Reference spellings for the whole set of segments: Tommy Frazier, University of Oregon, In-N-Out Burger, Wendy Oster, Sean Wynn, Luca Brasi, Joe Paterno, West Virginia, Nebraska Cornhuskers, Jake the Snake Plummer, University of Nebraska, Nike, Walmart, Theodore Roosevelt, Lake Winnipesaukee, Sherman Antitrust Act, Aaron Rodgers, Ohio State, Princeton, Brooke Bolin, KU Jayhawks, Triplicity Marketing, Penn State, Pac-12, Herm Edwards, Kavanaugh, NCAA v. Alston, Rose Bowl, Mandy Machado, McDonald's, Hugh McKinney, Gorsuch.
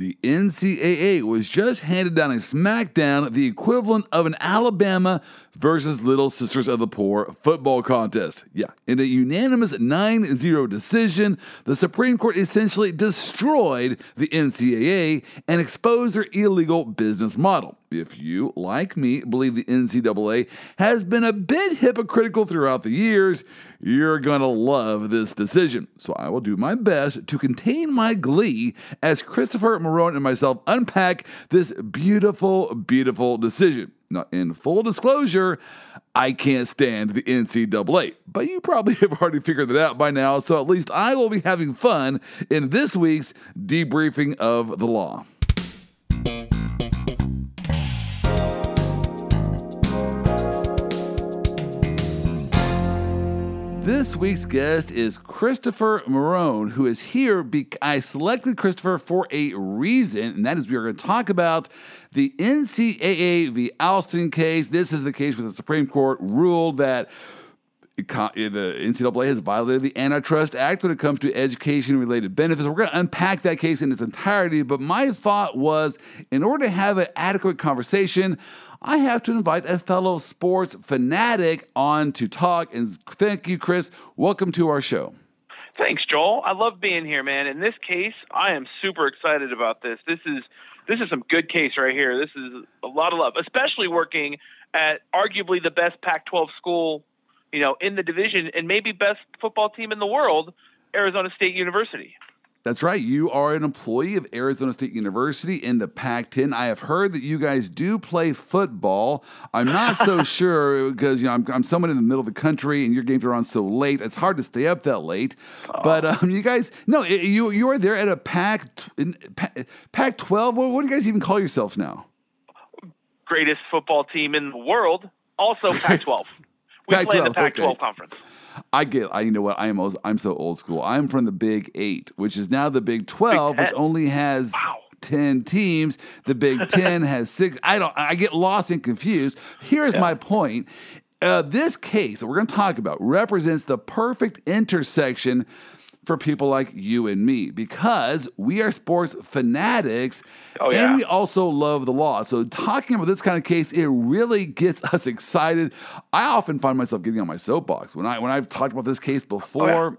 The NCAA was just handed down a smackdown, the equivalent of an Alabama versus Little Sisters of the Poor football contest. Yeah, in a unanimous 9-0 decision, the Supreme Court essentially destroyed the NCAA and exposed their illegal business model. If you, like me, believe the NCAA has been a bit hypocritical throughout the years, you're going to love this decision. So I will do my best to contain my glee as Christopher Marone and myself unpack this beautiful, beautiful decision. Now, in full disclosure, I can't stand the NCAA, but you probably have already figured that out by now, so at least I will be having fun in this week's debriefing of the law. This week's guest is Christopher Marone, who is here because I selected Christopher for a reason, and that is we are going to talk about the NCAA v. Alston case. This is the case where the Supreme Court ruled that the NCAA has violated the Antitrust Act when it comes to education-related benefits. We're going to unpack that case in its entirety, but my thought was, in order to have an adequate conversation, I have to invite a fellow sports fanatic on to talk. And thank you, Chris. Welcome to our show. Thanks, Joel. I love being here, man. In this case, I am super excited about this. This is some good case right here. This is a lot of love, especially working at arguably the best Pac-12 school, in the division, and maybe best football team in the world, Arizona State University. That's right. You are an employee of Arizona State University in the Pac-10. I have heard that you guys do play football. I'm not so sure because, I'm somewhat in the middle of the country and your games are on so late. It's hard to stay up that late. Oh. But you guys, you are there at a Pac-12. What do you guys even call yourselves now? Greatest football team in the world. Also Pac-12. We Pac-12, play in the Pac-12 conference. I get it. I'm so old school. I'm from the Big 8, which is now the Big 12, which only has 10 teams. The Big 10 has 6. I get lost and confused. Here's my point. This case that we're going to talk about represents the perfect intersection for people like you and me, because we are sports fanatics and we also love the law. So talking about this kind of case, it really gets us excited. I often find myself getting on my soapbox when I've talked about this case before.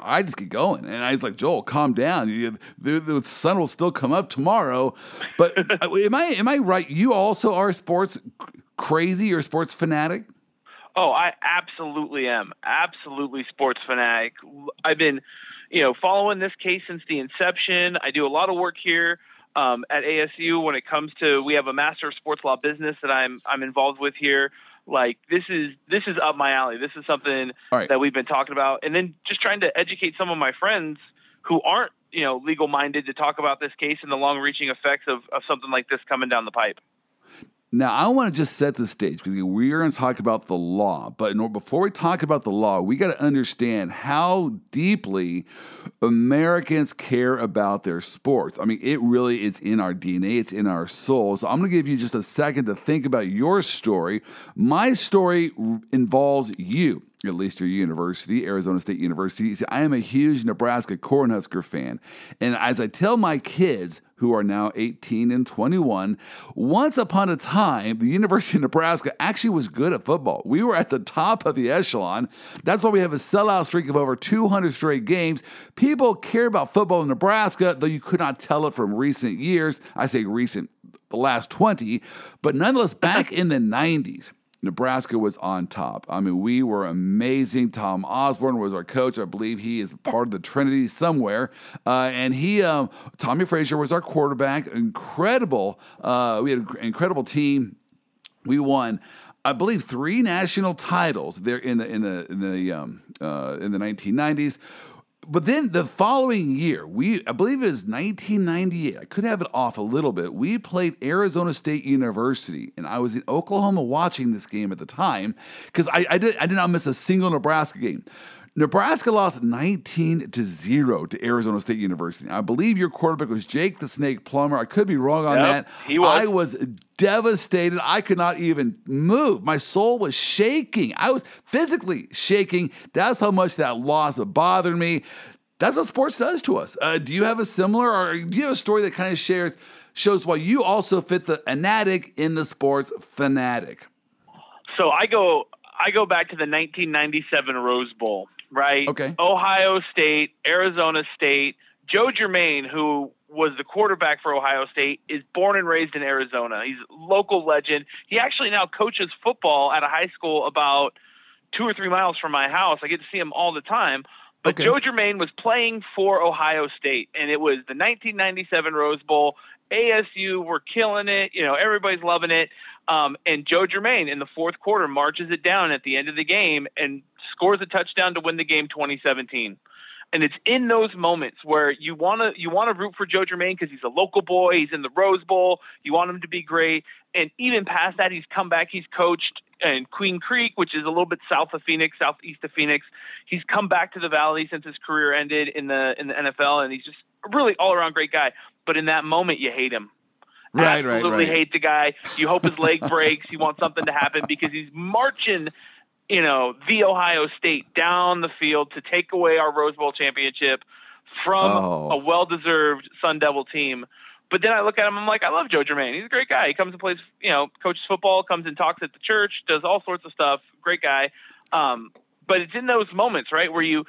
I just get going. And I was like, Joel, calm down. The sun will still come up tomorrow. But am I right? You also are sports crazy or sports fanatic? Oh, I absolutely am. Absolutely sports fanatic. I've been, following this case since the inception. I do a lot of work here at ASU when it comes to, we have a Master of Sports Law business that I'm involved with here. Like this is up my alley. This is something that we've been talking about. And then just trying to educate some of my friends who aren't, legal minded to talk about this case and the long reaching effects of something like this coming down the pipe. Now, I want to just set the stage because we're going to talk about the law. But before we talk about the law, we got to understand how deeply Americans care about their sports. I mean, it really is in our DNA. It's in our soul. So I'm going to give you just a second to think about your story. My story involves you. At least your university, Arizona State University. See, I am a huge Nebraska Cornhusker fan. And as I tell my kids, who are now 18 and 21, once upon a time, the University of Nebraska actually was good at football. We were at the top of the echelon. That's why we have a sellout streak of over 200 straight games. People care about football in Nebraska, though you could not tell it from recent years. I say recent, the last 20. But nonetheless, back in the 90s, Nebraska was on top. I mean, we were amazing. Tom Osborne was our coach. I believe he is part of the Trinity somewhere. And Tommy Frazier was our quarterback. Incredible. We had an incredible team. We won, I believe, 3 national titles there in the 1990s. But then the following year, I believe it was 1998. I could have it off a little bit. We played Arizona State University, and I was in Oklahoma watching this game at the time because I did not miss a single Nebraska game. Nebraska lost 19-0 to Arizona State University. I believe your quarterback was Jake the Snake Plummer. I could be wrong on that. He was. I was devastated. I could not even move. My soul was shaking. I was physically shaking. That's how much that loss bothered me. That's what sports does to us. Do you have a similar, or do you have a story that kind of shows why you also fit the anatic in the sports fanatic? So I go back to the 1997 Rose Bowl, right? Okay. Ohio State, Arizona State. Joe Germaine, who was the quarterback for Ohio State, is born and raised in Arizona. He's a local legend. He actually now coaches football at a high school about 2 or 3 miles from my house. I get to see him all the time. But okay. Joe Germaine was playing for Ohio State, and it was the 1997 Rose Bowl. ASU were killing it. You know, everybody's loving it. And Joe Germaine, in the fourth quarter, marches it down at the end of the game and scores a touchdown to win the game 2017. And it's in those moments where you want to root for Joe Germaine because he's a local boy. He's in the Rose Bowl. You want him to be great. And even past that, he's come back. He's coached in Queen Creek, which is a little bit south of Phoenix, southeast of Phoenix. He's come back to the Valley since his career ended in the NFL, and he's just a really all-around great guy. But in that moment, you hate him. Absolutely hate the guy. You hope his leg breaks. You want something to happen because he's marching – you know, the Ohio State down the field to take away our Rose Bowl championship from a well-deserved Sun Devil team. But then I look at him, I'm like, I love Joe Germaine. He's a great guy. He comes and plays, you know, coaches football, comes and talks at the church, does all sorts of stuff. Great guy. But it's in those moments, right, where you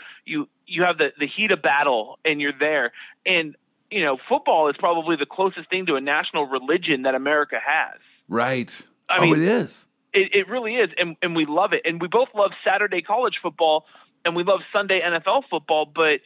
have the heat of battle and you're there. And, you know, football is probably the closest thing to a national religion that America has. Right. I mean, it is. It really is, and we love it. And we both love Saturday college football, and we love Sunday NFL football. But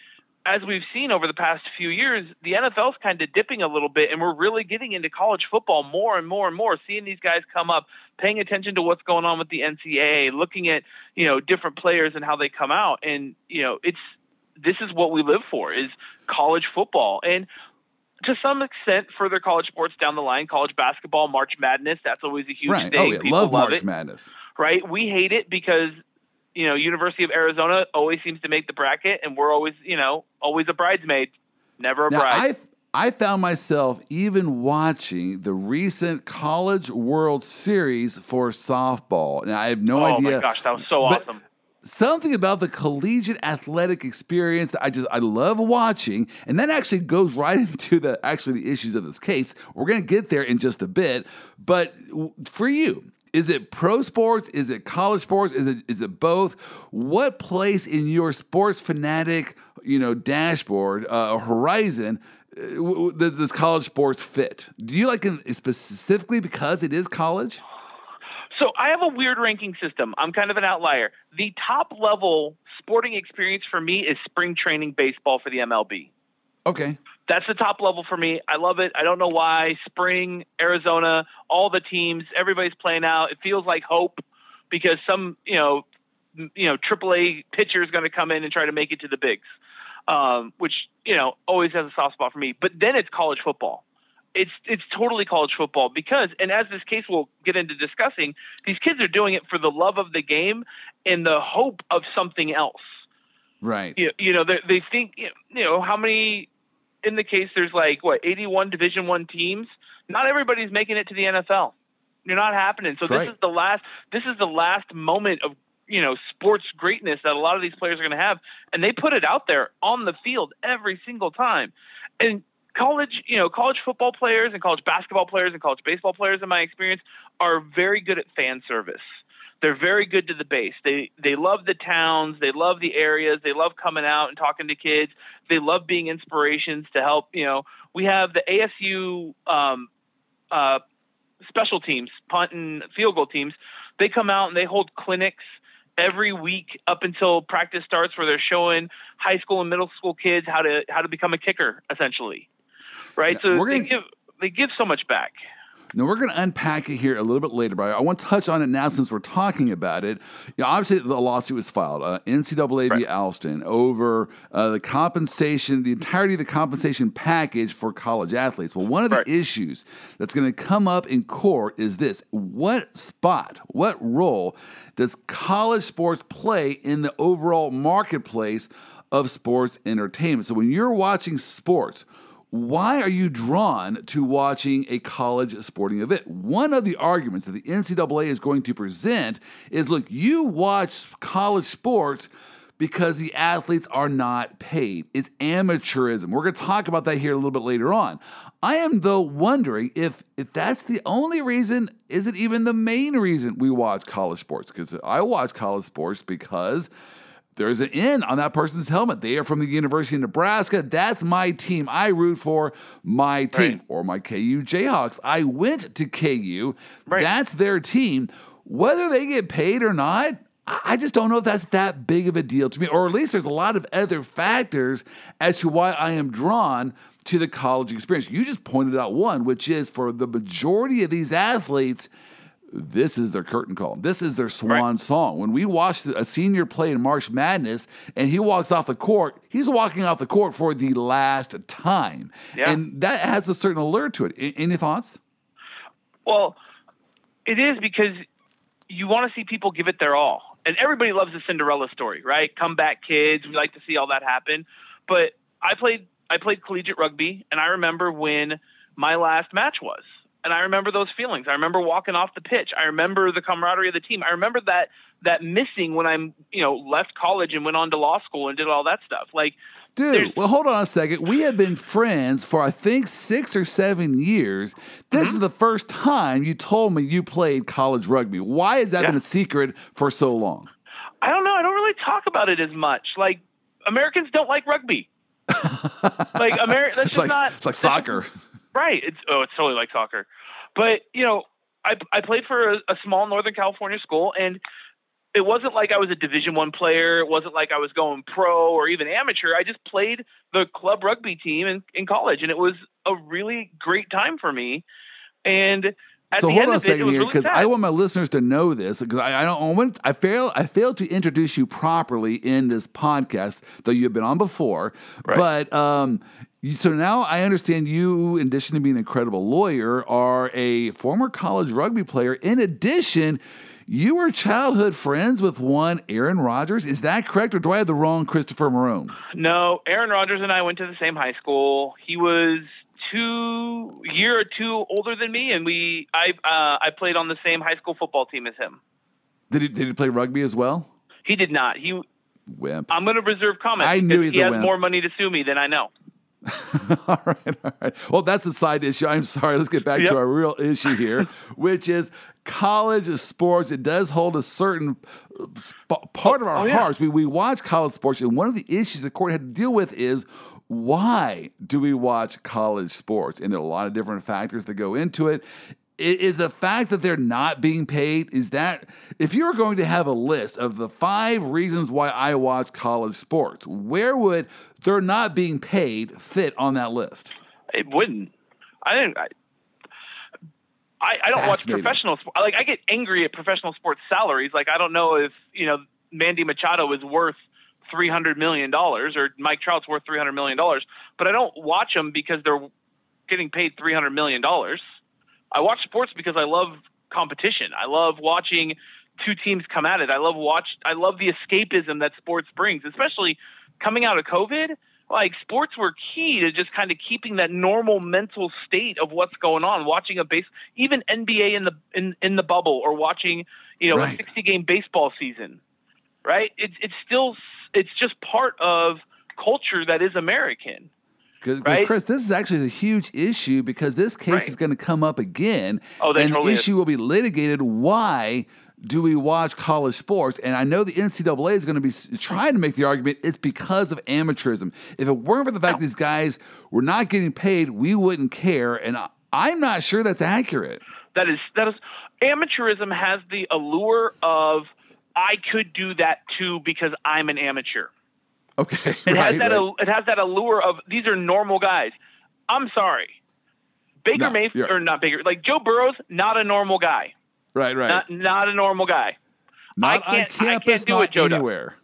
as we've seen over the past few years, the NFL's kind of dipping a little bit, and we're really getting into college football more and more and more, seeing these guys come up, paying attention to what's going on with the NCAA, looking at, you know, different players and how they come out. And, you know, this is what we live for is college football. And to some extent, further college sports down the line, college basketball, March Madness, that's always a huge thing. Oh, yeah. People love March Madness. Right? We hate it because, you know, University of Arizona always seems to make the bracket, and we're always, you know, always a bridesmaid, never a bride. I found myself even watching the recent College World Series for softball. Now, I have no idea. Oh, my gosh, that was so awesome. Something about the collegiate athletic experience that I love watching, and that actually goes right into the issues of this case. We're going to get there in just a bit, but for you, is it pro sports? Is it college sports? Is it both? What place in your sports fanatic, you know, dashboard horizon does college sports fit? Do you like it specifically because it is college? So I have a weird ranking system. I'm kind of an outlier. The top level sporting experience for me is spring training baseball for the MLB. Okay. That's the top level for me. I love it. I don't know why. Spring, Arizona, all the teams, everybody's playing out. It feels like hope because some, you know, AAA pitcher is going to come in and try to make it to the bigs, which, you know, always has a soft spot for me. But then it's college football. It's totally college football because, and as this case we'll get into discussing, these kids are doing it for the love of the game and the hope of something else. Right. You know, they think, you know, how many, in the case there's like, what, 81 Division I teams? Not everybody's making it to the NFL. You're not happening. So That's right. This is the last moment of, you know, sports greatness that a lot of these players are going to have. And they put it out there on the field every single time. And college football players and college basketball players and college baseball players, in my experience, are very good at fan service. They're very good to the base. They love the towns. They love the areas. They love coming out and talking to kids. They love being inspirations to help. You know, we have the ASU special teams, punt and field goal teams. They come out and they hold clinics every week up until practice starts, where they're showing high school and middle school kids how to become a kicker, essentially. Right. So they give so much back. Now, we're going to unpack it here a little bit later, but I want to touch on it now since we're talking about it. You know, obviously, the lawsuit was filed, NCAA v. Alston, over the entirety of the compensation package for college athletes. Well, one of the issues that's going to come up in court is this. What role does college sports play in the overall marketplace of sports entertainment? So when you're watching sports, why are you drawn to watching a college sporting event? One of the arguments that the NCAA is going to present is, look, you watch college sports because the athletes are not paid. It's amateurism. We're going to talk about that here a little bit later on. I am, though, wondering if that's the only reason, is it even the main reason we watch college sports? Because I watch college sports because there's an N on that person's helmet. They are from the University of Nebraska. That's my team. I root for my team, right, or my KU Jayhawks. I went to KU. Right. That's their team. Whether they get paid or not, I just don't know if that's that big of a deal to me, or at least there's a lot of other factors as to why I am drawn to the college experience. You just pointed out one, which is for the majority of these athletes, this is their curtain call. This is their swan song. When we watched a senior play in March Madness and he walks off the court, he's walking off the court for the last time. Yeah. And that has a certain allure to it. Any thoughts? Well, it is because you want to see people give it their all. And everybody loves the Cinderella story, right? Comeback kids. We like to see all that happen. But I played collegiate rugby, and I remember when my last match was. And I remember those feelings. I remember walking off the pitch. I remember the camaraderie of the team. I remember that missing when I'm, left college and went on to law school and did all that stuff. Like, dude, well, hold on a second. We have been friends for, I think, 6 or 7 years. This is the first time you told me you played college rugby. Why has that been a secret for so long? I don't know. I don't really talk about it as much. Like, Americans don't like rugby. Like, that's just not. It's like soccer. Right. It's totally like soccer. But, I played for a small Northern California school, and it wasn't like I was a Division I player. It wasn't like I was going pro or even amateur. I just played the club rugby team in college, and it was a really great time for me. And so hold on a second here, because I want my listeners to know this, because I failed to introduce you properly in this podcast, though you've been on before. Right. But so now I understand you, in addition to being an incredible lawyer, are a former college rugby player. In addition, you were childhood friends with one Aaron Rodgers. Is that correct, or do I have the wrong Christopher Marone? No, Aaron Rodgers and I went to the same high school. He was a year or two older than me, and I played on the same high school football team as him. Did he play rugby as well? He did not. He wimp. I'm going to reserve comment. I knew he has wimp. More money to sue me than I know. All right. Well, that's a side issue. I'm sorry. Let's get back to our real issue here, which is college sports. It does hold a certain part of our hearts. We watch college sports, and one of the issues the court had to deal with is, why do we watch college sports? And there are a lot of different factors that go into it. Is the fact that they're not being paid, is that, if you were going to have a list of the 5 reasons why I watch college sports, where would they're not being paid fit on that list? It wouldn't. I don't watch professional sports. Like, I get angry at professional sports salaries. Like, I don't know if, Mandy Machado is worth $300 million or Mike Trout's worth $300 million, but I don't watch them because they're getting paid $300 million. I watch sports because I love competition. I love watching two teams come at it. I love the escapism that sports brings, especially coming out of COVID. Like, sports were key to just kind of keeping that normal mental state of what's going on, watching even NBA in the bubble, or watching, a 60-game baseball season. Right? It's just part of culture that is American. Because, Chris, this is actually a huge issue, because this case is going to come up again, and the issue will be litigated. Why do we watch college sports? And I know the NCAA is going to be trying to make the argument it's because of amateurism. If it weren't for the fact these guys were not getting paid, we wouldn't care, and I'm not sure that's accurate. That is amateurism has the allure of, I could do that too because I'm an amateur. Okay. It has that allure of, these are normal guys. I'm sorry. Like, Joe Burrow's not a normal guy. Right. Not a normal guy. Not on campus, I can't do it, Joe. Anywhere.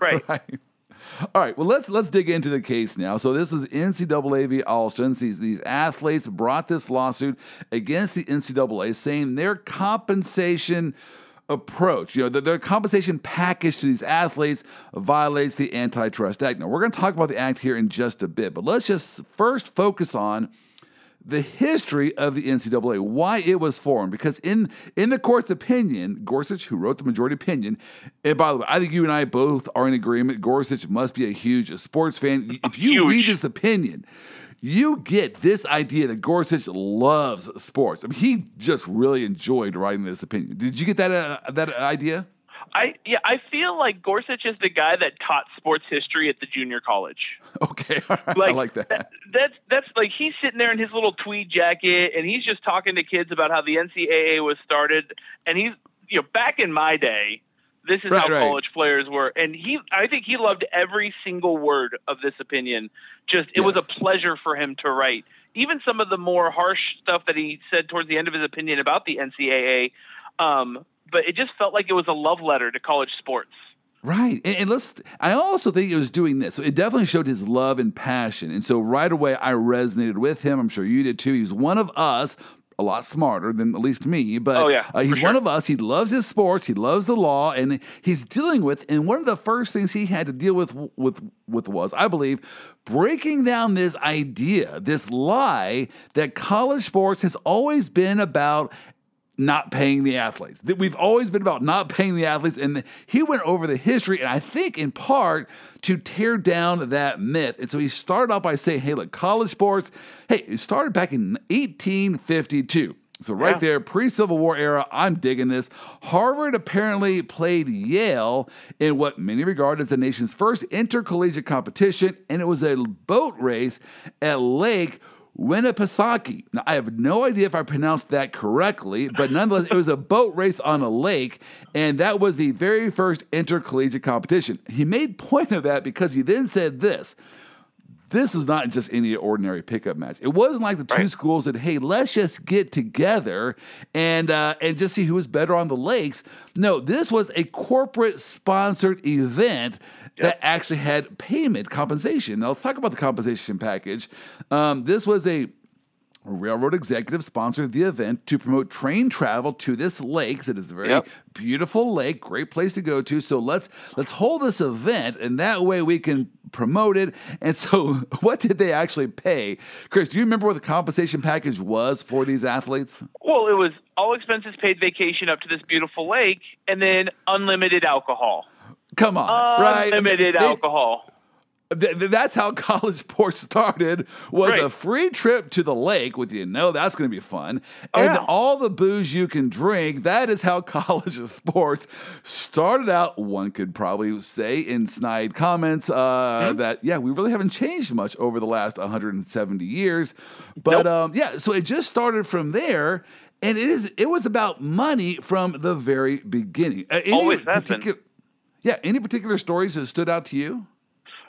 Right. All right, well, let's dig into the case now. So this was NCAA v. Alston. These athletes brought this lawsuit against the NCAA saying their compensation approach, their compensation package to these athletes violates the Antitrust Act. Now, we're going to talk about the act here in just a bit, but let's just first focus on the history of the NCAA, why it was formed. Because in the court's opinion, Gorsuch, who wrote the majority opinion, and by the way, I think you and I both are in agreement, Gorsuch must be a huge sports fan. If you read his opinion, you get this idea that Gorsuch loves sports. I mean, he just really enjoyed writing this opinion. Did you get that that idea? I feel like Gorsuch is the guy that taught sports history at the junior college. Okay, like, I like that. That's like he's sitting there in his little tweed jacket, and he's just talking to kids about how the NCAA was started. And he's, you know, back in my day, this is how college players were. And I think he loved every single word of this opinion. Just it was a pleasure for him to write. Even some of the more harsh stuff that he said towards the end of his opinion about the NCAA. But it just felt like it was a love letter to college sports. Right. And I also think it was doing this. So it definitely showed his love and passion. And so right away, I resonated with him. I'm sure you did too. He was one of us, a lot smarter than at least me. But he's one of us. He loves his sports. He loves the law. And he's dealing with, and one of the first things he had to deal with was, I believe, breaking down this idea, this lie that college sports has always been about not paying the athletes. That we've always been about not paying the athletes. And he went over the history, and I think in part to tear down that myth. And so he started off by saying, hey, look, college sports, it started back in 1852. So right there, pre-Civil War era, I'm digging this. Harvard apparently played Yale in what many regard as the nation's first intercollegiate competition, and it was a boat race at Lake Winnipesaukee. Now, I have no idea if I pronounced that correctly, but nonetheless, it was a boat race on a lake, and that was the very first intercollegiate competition. He made point of that because he then said this. This was not just any ordinary pickup match. It wasn't like the two schools said, hey, let's just get together and just see who was better on the lakes. No, this was a corporate-sponsored event that actually had payment compensation. Now, let's talk about the compensation package. This was a railroad executive sponsored the event to promote train travel to this lake. So it is a very beautiful lake, great place to go to. So let's hold this event, and that way we can promote it. And so what did they actually pay? Chris, do you remember what the compensation package was for these athletes? Well, it was all expenses paid vacation up to this beautiful lake, and then unlimited alcohol. Come on, right? Unlimited alcohol. That's how college sports started, was a free trip to the lake, which you know that's going to be fun. All the booze you can drink, that is how college sports started out. One could probably say in snide comments that, we really haven't changed much over the last 170 years. But, so it just started from there. And it was about money from the very beginning. Always has been. Yeah, any particular stories that stood out to you?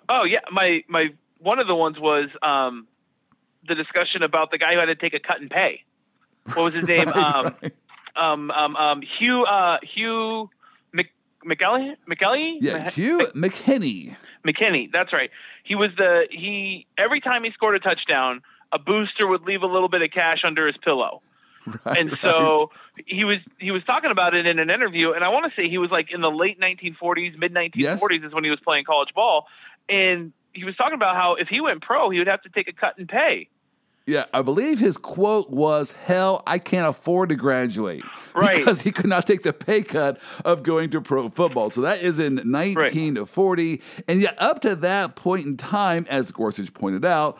Oh, yeah. My one of the ones was the discussion about the guy who had to take a cut and pay. What was his name? Hugh McKinney? Yeah, Hugh McKinney. McKinney, that's right. He was every time he scored a touchdown, a booster would leave a little bit of cash under his pillow. Right, and so he was talking about it in an interview, and I want to say he was like in the late 1940s, mid-1940s is when he was playing college ball. And he was talking about how if he went pro, he would have to take a cut and pay. Yeah, I believe his quote was, hell, I can't afford to graduate. Right. Because he could not take the pay cut of going to pro football. So that is in 1940. Right. And yet up to that point in time, as Gorsuch pointed out,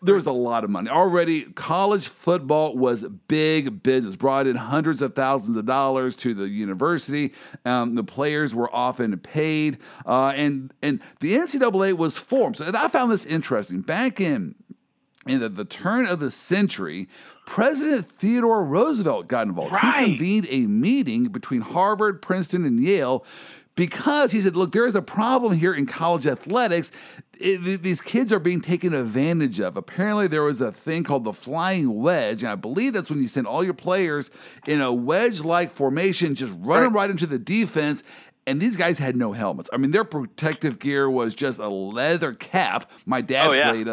there was a lot of money. Already, college football was big business, brought in hundreds of thousands of dollars to the university. The players were often paid. And the NCAA was formed. So I found this interesting. Back in the turn of the century, President Theodore Roosevelt got involved. Right. He convened a meeting between Harvard, Princeton, and Yale, because he said, look, there is a problem here in college athletics. These kids are being taken advantage of. Apparently, there was a thing called the flying wedge, and I believe that's when you send all your players in a wedge-like formation, just running right into the defense. And these guys had no helmets. I mean, their protective gear was just a leather cap. My dad played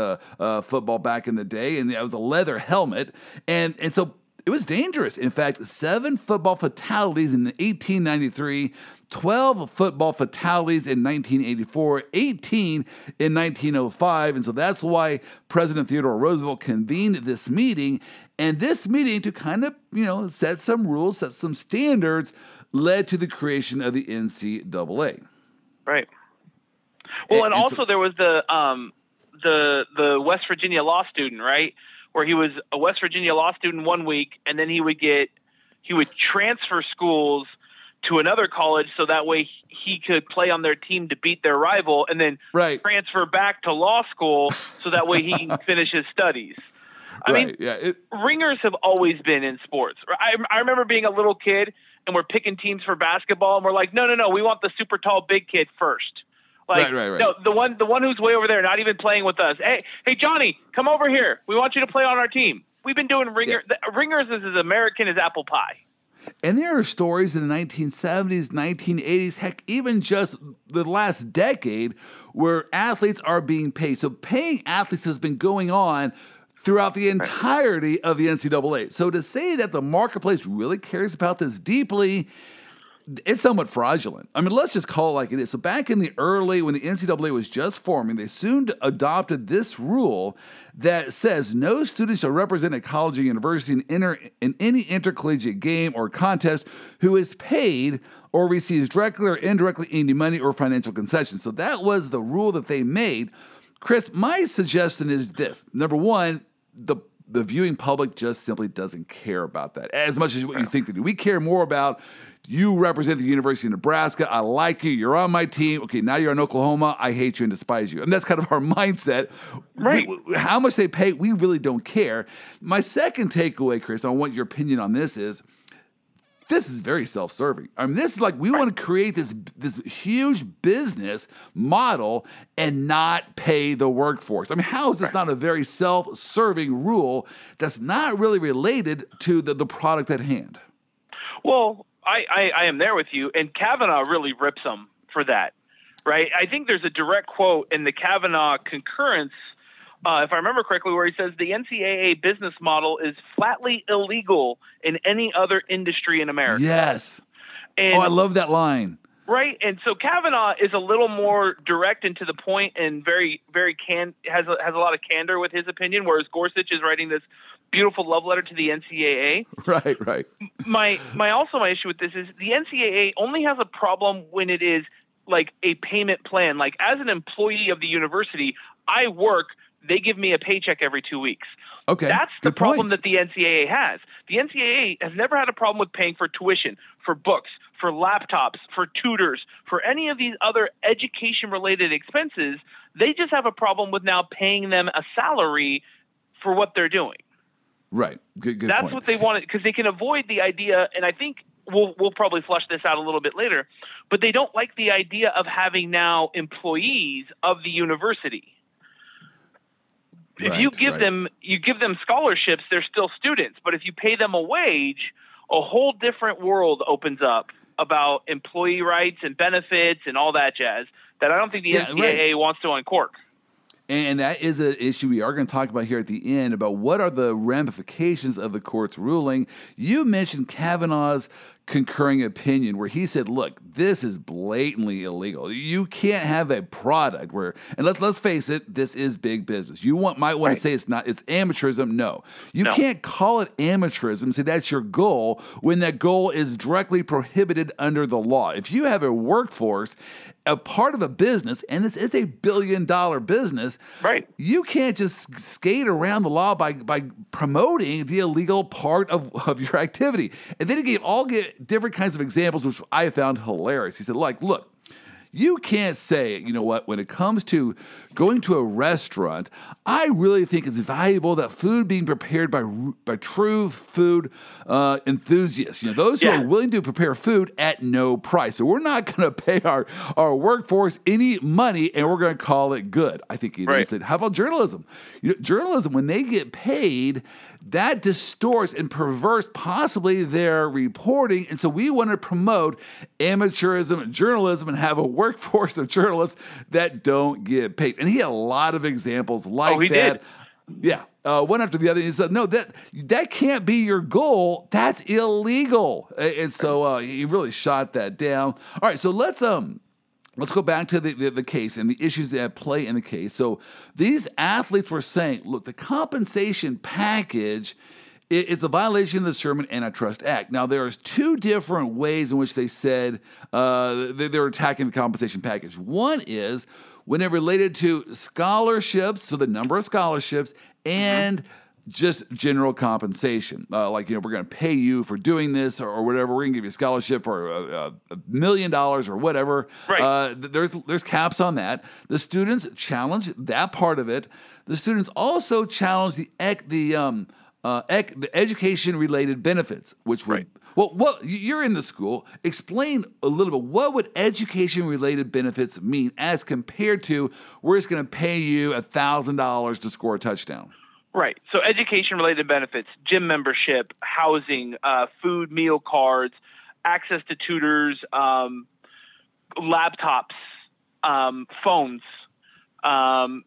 football back in the day, and it was a leather helmet. And so it was dangerous. In fact, 7 football fatalities in 1893. 12 football fatalities in 1984, 18 in 1905. And so that's why President Theodore Roosevelt convened this meeting. And this meeting, to kind of, set some rules, set some standards, led to the creation of the NCAA. Right. Well, and also there was the West Virginia law student, right? Where he was a West Virginia law student one week, and then he would transfer schools to another college so that way he could play on their team to beat their rival, and then transfer back to law school so that way he can finish his studies. I mean, ringers have always been in sports. I remember being a little kid and we're picking teams for basketball, and we're like, no, we want the super tall big kid first. Like, right. No, the one who's way over there, not even playing with us. Hey, Johnny, come over here. We want you to play on our team. We've been doing ringers is as American as apple pie. And there are stories in the 1970s, 1980s, heck, even just the last decade, where athletes are being paid. So paying athletes has been going on throughout the entirety of the NCAA. So to say that the marketplace really cares about this deeply, it's somewhat fraudulent. I mean, let's just call it like it is. So back in the early, when the NCAA was just forming, they soon adopted this rule that says no student shall represent a college or university in any intercollegiate game or contest who is paid or receives directly or indirectly any money or financial concessions. So that was the rule that they made. Chris, my suggestion is this. Number one, the viewing public just simply doesn't care about that as much as what you think they do. We care more about, you represent the University of Nebraska, I like you, you're on my team, okay, now you're in Oklahoma, I hate you and despise you. And that's kind of our mindset. Right. How much they pay, we really don't care. My second takeaway, Chris, I want your opinion on this is very self-serving. I mean, this is like, we want to create this huge business model and not pay the workforce. I mean, how is this not a very self-serving rule that's not really related to the product at hand? Well, I am there with you, and Kavanaugh really rips him for that, right? I think there's a direct quote in the Kavanaugh concurrence, if I remember correctly, where he says the NCAA business model is flatly illegal in any other industry in America. Yes. And, I love that line. Right, and so Kavanaugh is a little more direct and to the point, and very, very has a lot of candor with his opinion, whereas Gorsuch is writing this beautiful love letter to the NCAA. Right. My issue with this is the NCAA only has a problem when it is like a payment plan. Like, as an employee of the university, I work, they give me a paycheck every 2 weeks. Okay, that's the problem that the NCAA has. The NCAA has never had a problem with paying for tuition, for books, for laptops, for tutors, for any of these other education-related expenses. They just have a problem with now paying them a salary for what they're doing. Right. Good That's point. What they wanted, because they can avoid the idea, and I think we'll probably flush this out a little bit later, but they don't like the idea of having now employees of the university. If you give them scholarships, they're still students. But if you pay them a wage, a whole different world opens up about employee rights and benefits and all that jazz that I don't think the NCAA wants to uncork. And that is an issue we are going to talk about here at the end, about what are the ramifications of the court's ruling. You mentioned Kavanaugh's concurring opinion, where he said, look, this is blatantly illegal. You can't have a product where, and let's face it, this is big business. You might want to say it's not, it's amateurism. No, you can't call it amateurism, say that's your goal, when that goal is directly prohibited under the law. If you have a workforce, a part of a business, and this is $1 billion business, right? You can't just skate around the law by promoting the illegal part of your activity. And then he gave all different kinds of examples, which I found hilarious. He said, like, look, you can't say, you know what, when it comes to going to a restaurant, I really think it's valuable that food being prepared by true food enthusiasts, those who are willing to prepare food at no price. So we're not going to pay our workforce any money, and we're going to call it good. I think he said, how about journalism? Journalism, when they get paid, that distorts and perverts possibly their reporting. And so we want to promote amateurism and journalism and have a workforce of journalists that don't get paid. And he had a lot of examples like that. Did. Yeah, one after the other. He said, no, that can't be your goal. That's illegal. And so he really shot that down. All right, so let's go back to the case and the issues at play in the case. So these athletes were saying, look, the compensation package is a violation of the Sherman Antitrust Act. Now, there's two different ways in which they said they're attacking the compensation package. One is when it related to scholarships, so the number of scholarships, and just general compensation. Like, you know, we're going to pay you for doing this or whatever. We're going to give you a scholarship for $1 million or whatever. Right. There's caps on that. The students challenge that part of it. The students also challenge the education-related benefits, which would... Right. Well, what you're in the school. Explain a little bit. What would education-related benefits mean as compared to we're just going to pay you $1,000 to score a touchdown? Right. So education-related benefits, gym membership, housing, food, meal cards, access to tutors, laptops, phones,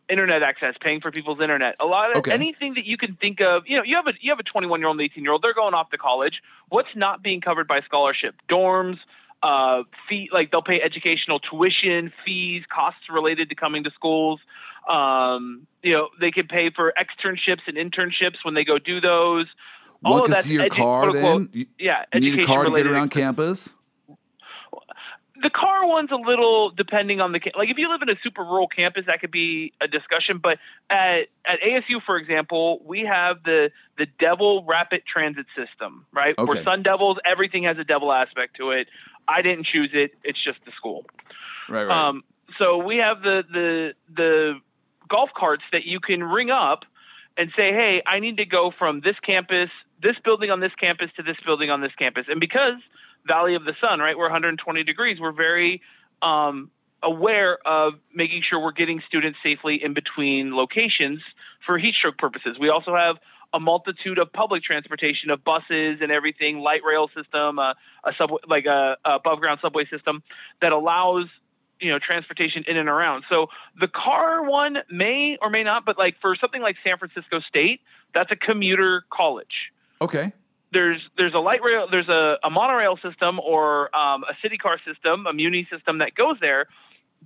internet access, paying for people's internet, a lot of anything that you can think of. You know, you have a 21-year-old and 18-year-old, they're going off to college. What's not being covered by scholarship? Dorms, fee, like they'll pay educational tuition, fees, costs related to coming to schools. You know, they can pay for externships and internships when they go do those. All of that's education related around campus. The car one's a little depending on the – like if you live in a super rural campus, that could be a discussion. But at ASU, for example, we have the Devil Rapid Transit System, right? Okay. We're Sun Devils. Everything has a devil aspect to it. I didn't choose it. It's just the school. Right. So we have the golf carts that you can ring up and say, hey, I need to go from this campus, this building on this campus, to this building on this campus. And because – Valley of the Sun, right? We're 120 degrees. We're very aware of making sure we're getting students safely in between locations for heat stroke purposes. We also have a multitude of public transportation, of buses and everything, light rail system, a subway, like a above ground subway system that allows, you know, transportation in and around. So the car one may or may not, but like for something like San Francisco State, that's a commuter college. Okay. There's a light rail, there's a monorail system or a city car system, a muni system that goes there,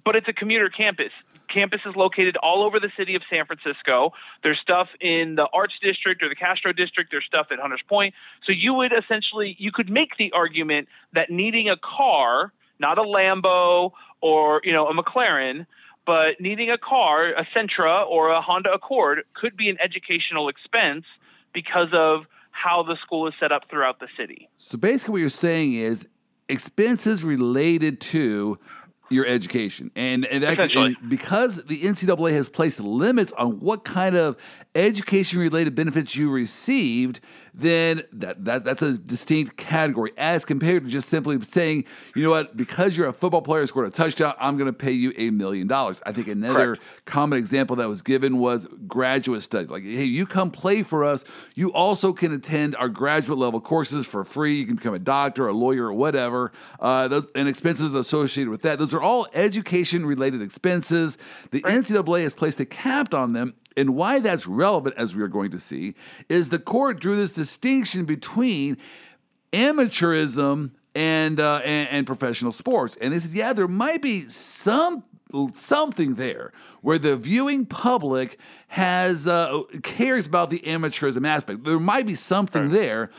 but it's a commuter campus. Campus is located all over the city of San Francisco. There's stuff in the Arts District or the Castro District. There's stuff at Hunters Point. So you would essentially, you could make the argument that needing a car, not a Lambo or, you know, a McLaren, but needing a car, a Sentra or a Honda Accord could be an educational expense because of how the school is set up throughout the city. So basically what you're saying is expenses related to your education. And that can, and because the NCAA has placed limits on what kind of education-related benefits you received, then that's a distinct category as compared to just simply saying, you know what, because you're a football player who scored a touchdown, I'm going to pay you $1 million. I think another common example that was given was graduate study. Like, hey, you come play for us. You also can attend our graduate-level courses for free. You can become a doctor, a lawyer, or whatever, those, and expenses associated with that. Those are all education-related expenses. The NCAA has placed a cap on them, and why that's relevant, as we are going to see, is the court drew this distinction between amateurism and professional sports. And they said, yeah, there might be something there where the viewing public has cares about the amateurism aspect. There might be something there.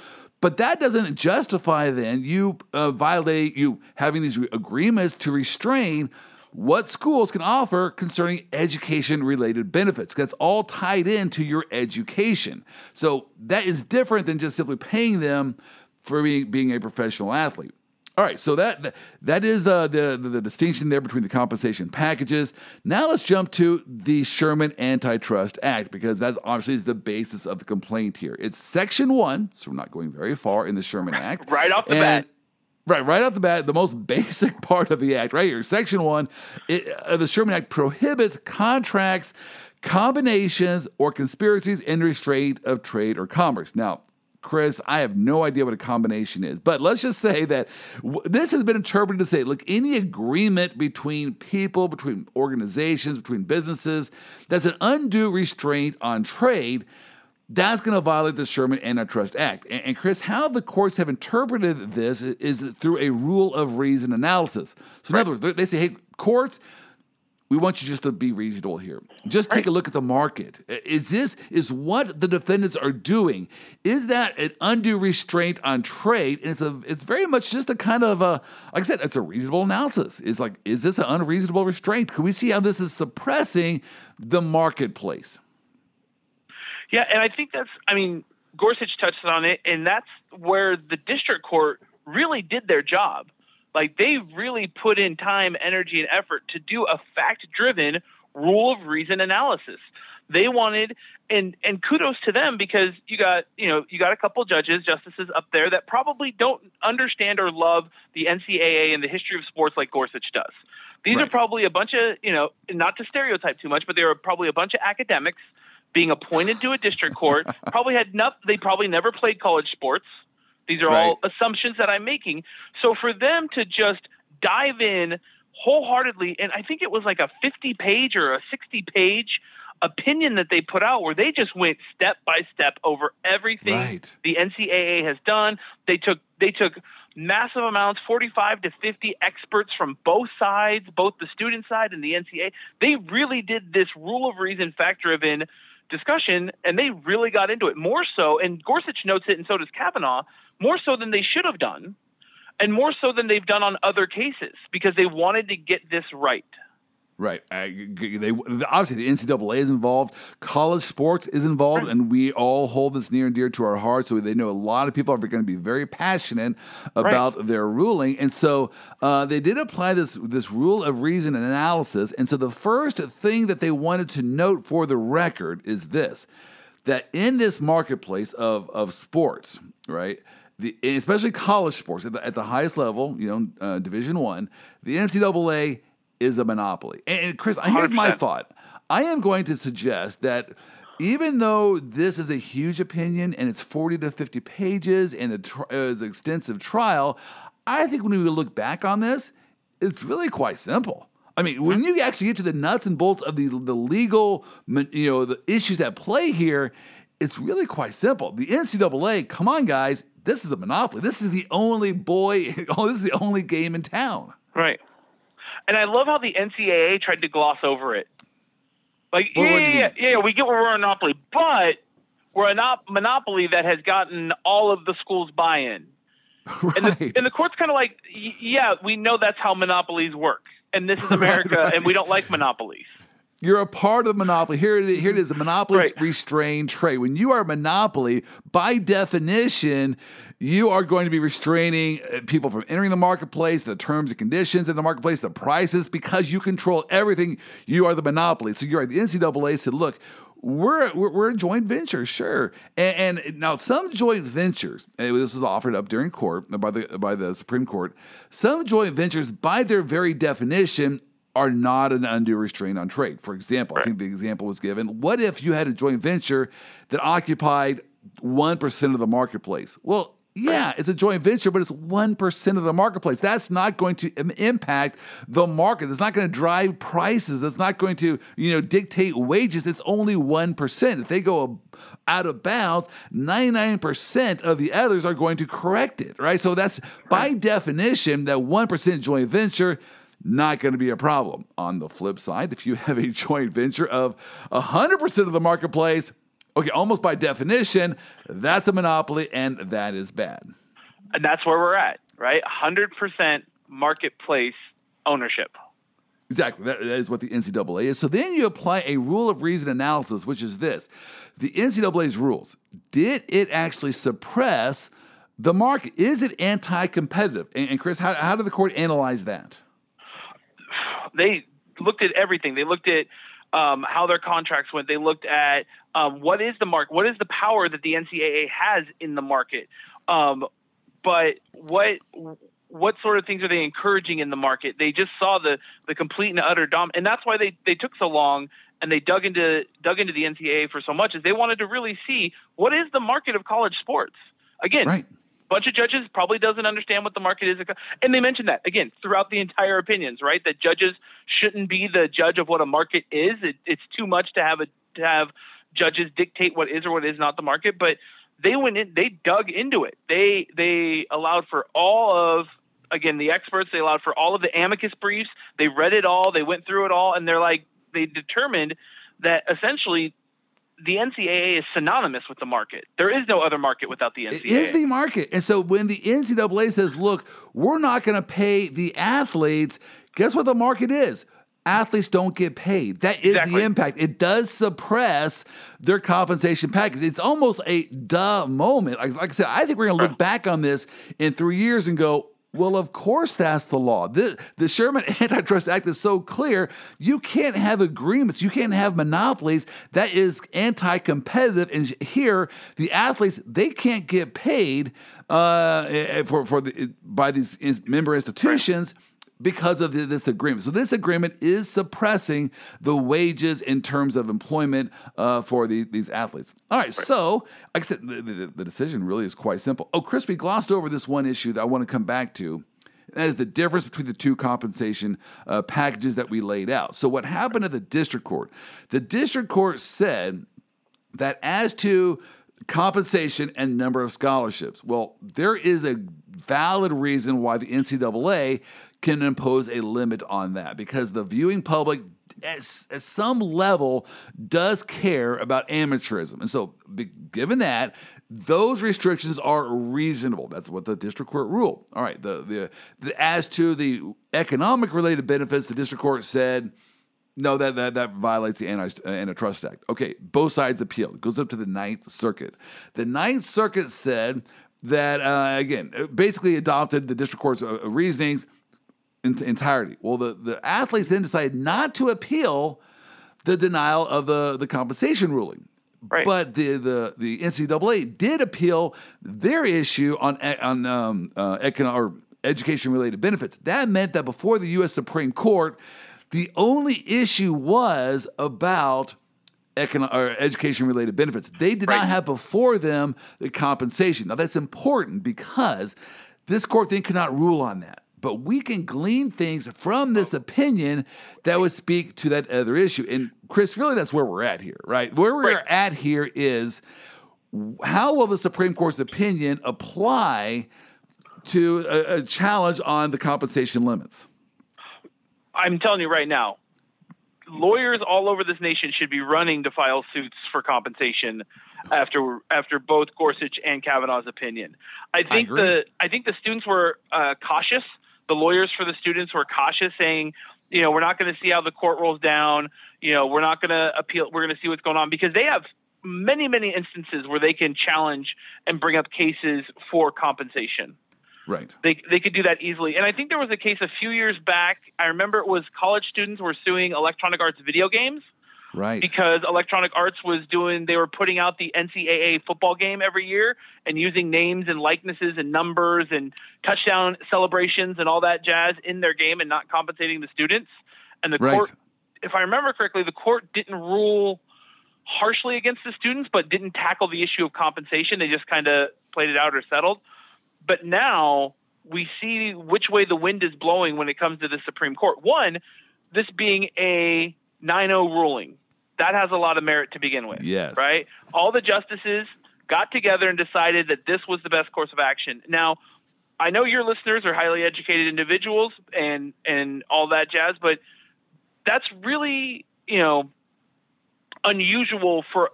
But that doesn't justify then you you having these agreements to restrain what schools can offer concerning education-related benefits. That's all tied into your education. So that is different than just simply paying them for being a professional athlete. All right, so that is the distinction there between the compensation packages. Now let's jump to the Sherman Antitrust Act, because that's obviously the basis of the complaint here. It's Section 1, so we're not going very far in the Sherman Act. Right off the bat. Right off the bat, the most basic part of the Act right here, Section 1, the Sherman Act prohibits contracts, combinations, or conspiracies in restraint of trade or commerce. Now, Chris, I have no idea what a combination is, but let's just say that this has been interpreted to say, look, any agreement between people, between organizations, between businesses, that's an undue restraint on trade, that's going to violate the Sherman Antitrust Act. And Chris, how the courts have interpreted this is through a rule of reason analysis. So in other words, they say, hey, courts, we want you just to be reasonable here. Just take a look at the market. Is what the defendants are doing, is that an undue restraint on trade? And it's very much just a kind of a, like I said, it's a reasonable analysis. It's like, is this an unreasonable restraint? Can we see how this is suppressing the marketplace? Yeah, and I think that's, I mean, Gorsuch touched on it, and that's where the district court really did their job. Like, they really put in time, energy, and effort to do a fact-driven rule of reason analysis. They wanted, and kudos to them, because you got a couple judges, justices up there that probably don't understand or love the NCAA and the history of sports like Gorsuch does. These are probably a bunch of, not to stereotype too much, but they were probably a bunch of academics being appointed to a district court. They probably never played college sports. These are all assumptions that I'm making. So for them to just dive in wholeheartedly, and I think it was like a 50-page or a 60-page opinion that they put out where they just went step by step over everything the NCAA has done. They took massive amounts, 45 to 50 experts from both sides, both the student side and the NCAA. They really did this rule of reason, fact-driven discussion, and they really got into it, more so, and Gorsuch notes it, and so does Kavanaugh, more so than they should have done, and more so than they've done on other cases, because they wanted to get this right. Right. Obviously, the NCAA is involved. College sports is involved, and we all hold this near and dear to our hearts. So they know a lot of people are going to be very passionate about their ruling. And so they did apply this rule of reason and analysis. And so the first thing that they wanted to note for the record is this, that in this marketplace of sports, right, especially college sports at the highest level, Division I, the NCAA is a monopoly. And Chris, here's my thought. I am going to suggest that even though this is a huge opinion and it's 40 to 50 pages and it's an extensive trial, I think when we look back on this, it's really quite simple. I mean, when you actually get to the nuts and bolts of the legal, the issues at play here, it's really quite simple. The NCAA, come on, guys, this is a monopoly. This is the only this is the only game in town. Right. And I love how the NCAA tried to gloss over it. Like, we get where we're a monopoly, but we're a monopoly that has gotten all of the schools' buy-in. Right. And the court's kind of like, yeah, we know that's how monopolies work, and this is America, and we don't like monopolies. You're a part of monopoly. Here it is. The monopoly is restrained trade. When you are a monopoly, by definition, you are going to be restraining people from entering the marketplace, the terms and conditions in the marketplace, the prices, because you control everything. You are the monopoly. So you're at the NCAA said, look, we're a joint venture, sure. And now some joint ventures, and this was offered up during court by the Supreme Court, some joint ventures by their very definition are not an undue restraint on trade. For example, I think the example was given, what if you had a joint venture that occupied 1% of the marketplace? Well, yeah, it's a joint venture, but it's 1% of the marketplace. That's not going to impact the market. It's not going to drive prices. That's not going to, dictate wages. It's only 1%. If they go out of bounds, 99% of the others are going to correct it, right? So that's by definition that 1% joint venture, not going to be a problem. On the flip side, if you have a joint venture of 100% of the marketplace, almost by definition, that's a monopoly, and that is bad. And that's where we're at, right? 100% marketplace ownership. Exactly. That is what the NCAA is. So then you apply a rule of reason analysis, which is this. The NCAA's rules, did it actually suppress the market? Is it anti-competitive? And Chris, how did the court analyze that? They looked at everything. They looked at how their contracts went. They looked at what is the market, what is the power that the NCAA has in the market, but what sort of things are they encouraging in the market? They just saw the complete and utter dominance, and that's why they took so long and they dug into the NCAA for so much, is they wanted to really see what is the market of college sports. Again, right. A bunch of judges probably doesn't understand what the market is. And they mentioned that, again, throughout the entire opinions, right? That judges shouldn't be the judge of what a market is. It's too much to have judges dictate what is or what is not the market. But they went in, they dug into it. They allowed for all of, again, the experts, they allowed for all of the amicus briefs. They read it all. They went through it all. And they're like, they determined that essentially the NCAA is synonymous with the market. There is no other market without the NCAA. It is the market. And so when the NCAA says, look, we're not going to pay the athletes, guess what the market is? Athletes don't get paid. That is exactly the impact. It does suppress their compensation package. It's almost a duh moment. Like I said, I think we're going to look back on this in 3 years and go, well, of course that's the law. The Sherman Antitrust Act is so clear. You can't have agreements. You can't have monopolies. That is anti-competitive. And here, the athletes, they can't get paid by these member institutions because of this agreement. So this agreement is suppressing the wages in terms of employment for these athletes. All right, so like I said, the decision really is quite simple. Oh, Chris, we glossed over this one issue that I want to come back to. That is the difference between the two compensation packages that we laid out. So what happened at the district court? The district court said that as to compensation and number of scholarships, well, there is a valid reason why the NCAA can impose a limit on that, because the viewing public at some level does care about amateurism. And so given that, those restrictions are reasonable. That's what the district court ruled. All right, as to the economic related benefits, the district court said, no, that violates the Antitrust Act. Okay, both sides appealed. It goes up to the Ninth Circuit. The Ninth Circuit said that, again, basically adopted the district court's reasonings in entirety. Well, the athletes then decided not to appeal the denial of the compensation ruling. Right. But the NCAA did appeal their issue on education-related benefits. That meant that before the U.S. Supreme Court, the only issue was about education-related benefits. They did not have before them the compensation. Now, that's important because this court then could not rule on that. But we can glean things from this opinion that would speak to that other issue. And, Chris, really that's where we're at here, right? Where we're at here is how will the Supreme Court's opinion apply to a challenge on the compensation limits? I'm telling you right now, lawyers all over this nation should be running to file suits for compensation after both Gorsuch and Kavanaugh's opinion. I think the students were cautious. The lawyers for the students were cautious, saying, you know, we're not going to see how the court rolls down. You know, we're not going to appeal. We're going to see what's going on, because they have many, many instances where they can challenge and bring up cases for compensation. Right. They could do that easily. And I think there was a case a few years back. I remember it was college students were suing Electronic Arts video games. Right. Because Electronic Arts they were putting out the NCAA football game every year and using names and likenesses and numbers and touchdown celebrations and all that jazz in their game and not compensating the students. And the court, if I remember correctly, the court didn't rule harshly against the students, but didn't tackle the issue of compensation. They just kind of played it out or settled. But now we see which way the wind is blowing when it comes to the Supreme Court. One, this being a 9-0 ruling, that has a lot of merit to begin with. Yes. Right? All the justices got together and decided that this was the best course of action. Now, I know your listeners are highly educated individuals and all that jazz, but that's really, you know, unusual for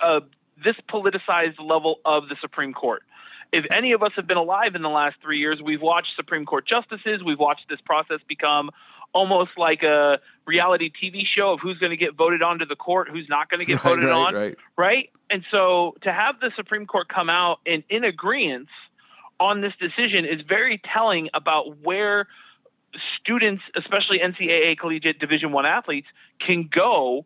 this politicized level of the Supreme Court. If any of us have been alive in the last 3 years, we've watched Supreme Court justices. We've watched this process become almost like a reality TV show of who's going to get voted onto the court, who's not going to get voted on. Right. And so to have the Supreme Court come out and in agreement on this decision is very telling about where students, especially NCAA collegiate Division I athletes, can go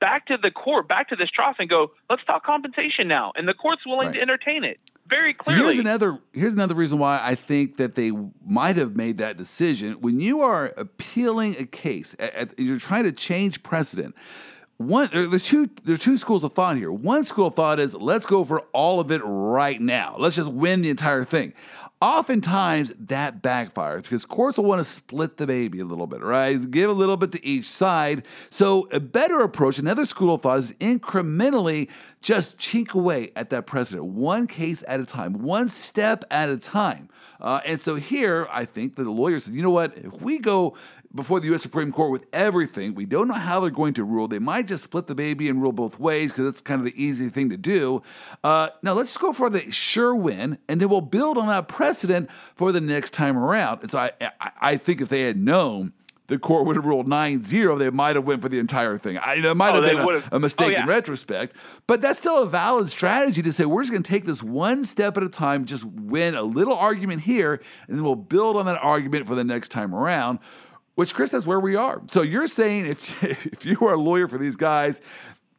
back to the court, back to this trough and go, let's talk compensation now. And the court's willing to entertain it. Very clearly. So here's another reason why I think that they might have made that decision. When you are appealing a case, you're trying to change precedent. There's two schools of thought here. One school of thought is, let's go for all of it right now. Let's just win the entire thing. Oftentimes, that backfires because courts will want to split the baby a little bit, right? Give a little bit to each side. So a better approach, another school of thought, is incrementally just chink away at that precedent, one case at a time, one step at a time. And so here, I think that the lawyer said, you know what, if we go before the U.S. Supreme Court with everything, we don't know how they're going to rule. They might just split the baby and rule both ways because that's kind of the easy thing to do. Now, let's go for the sure win, and then we'll build on that precedent for the next time around. And so I think if they had known, the court would have ruled 9-0. They might have went for the entire thing. It might have been a mistake in retrospect. But that's still a valid strategy to say, we're just going to take this one step at a time, just win a little argument here, and then we'll build on that argument for the next time around. Which, Chris, that's where we are. So you're saying if you are a lawyer for these guys,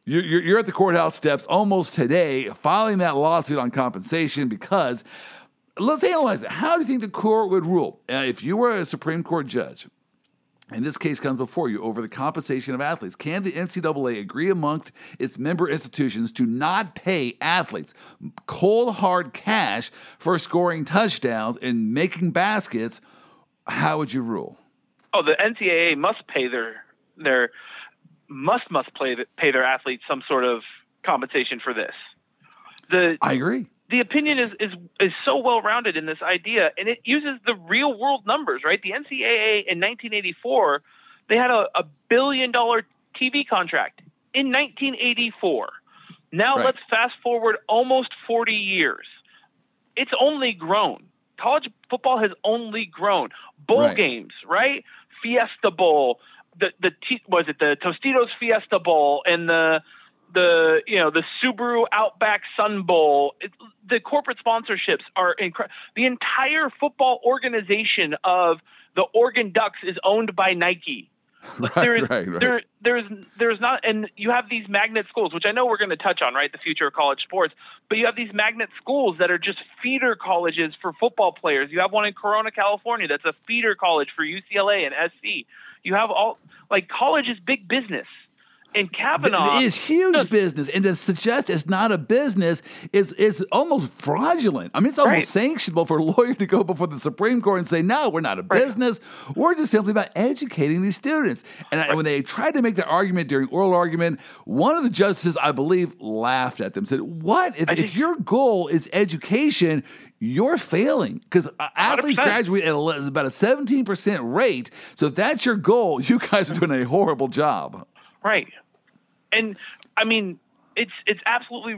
you're at the courthouse steps almost today filing that lawsuit on compensation because, let's analyze it. How do you think the court would rule? If you were a Supreme Court judge, and this case comes before you over the compensation of athletes, can the NCAA agree amongst its member institutions to not pay athletes cold, hard cash for scoring touchdowns and making baskets? How would you rule? Oh, the NCAA must pay their athletes some sort of compensation for this. I agree. The opinion is so well rounded in this idea, and it uses the real world numbers, right? The NCAA in 1984, they had a $1 billion TV contract in 1984. Now Let's fast forward almost 40 years. It's only grown. College football has only grown. Bowl games, right? Fiesta Bowl, the Tostitos Fiesta Bowl, and the Subaru Outback Sun Bowl. The corporate sponsorships are incredible. The entire football organization of the Oregon Ducks is owned by Nike. And you have these magnet schools, which I know we're going to touch on, right? The future of college sports, but you have these magnet schools that are just feeder colleges for football players. You have one in Corona, California, that's a feeder college for UCLA and SC. You have college is big business. And Kavanaugh is huge business, and to suggest it's not a business is almost fraudulent. I mean, it's almost sanctionable for a lawyer to go before the Supreme Court and say, no, we're not a business. We're just simply about educating these students. And when they tried to make that argument during oral argument, one of the justices, I believe, laughed at them, said, what? If your goal is education, you're failing because athletes graduate at about a 17% rate. So if that's your goal, you guys are doing a horrible job. Right. And I mean, it's absolutely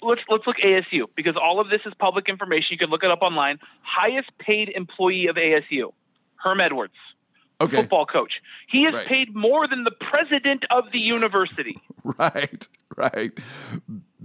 let's look ASU, because all of this is public information. You can look it up online. Highest paid employee of ASU, Herm Edwards, football coach. He is paid more than the president of the university. Right.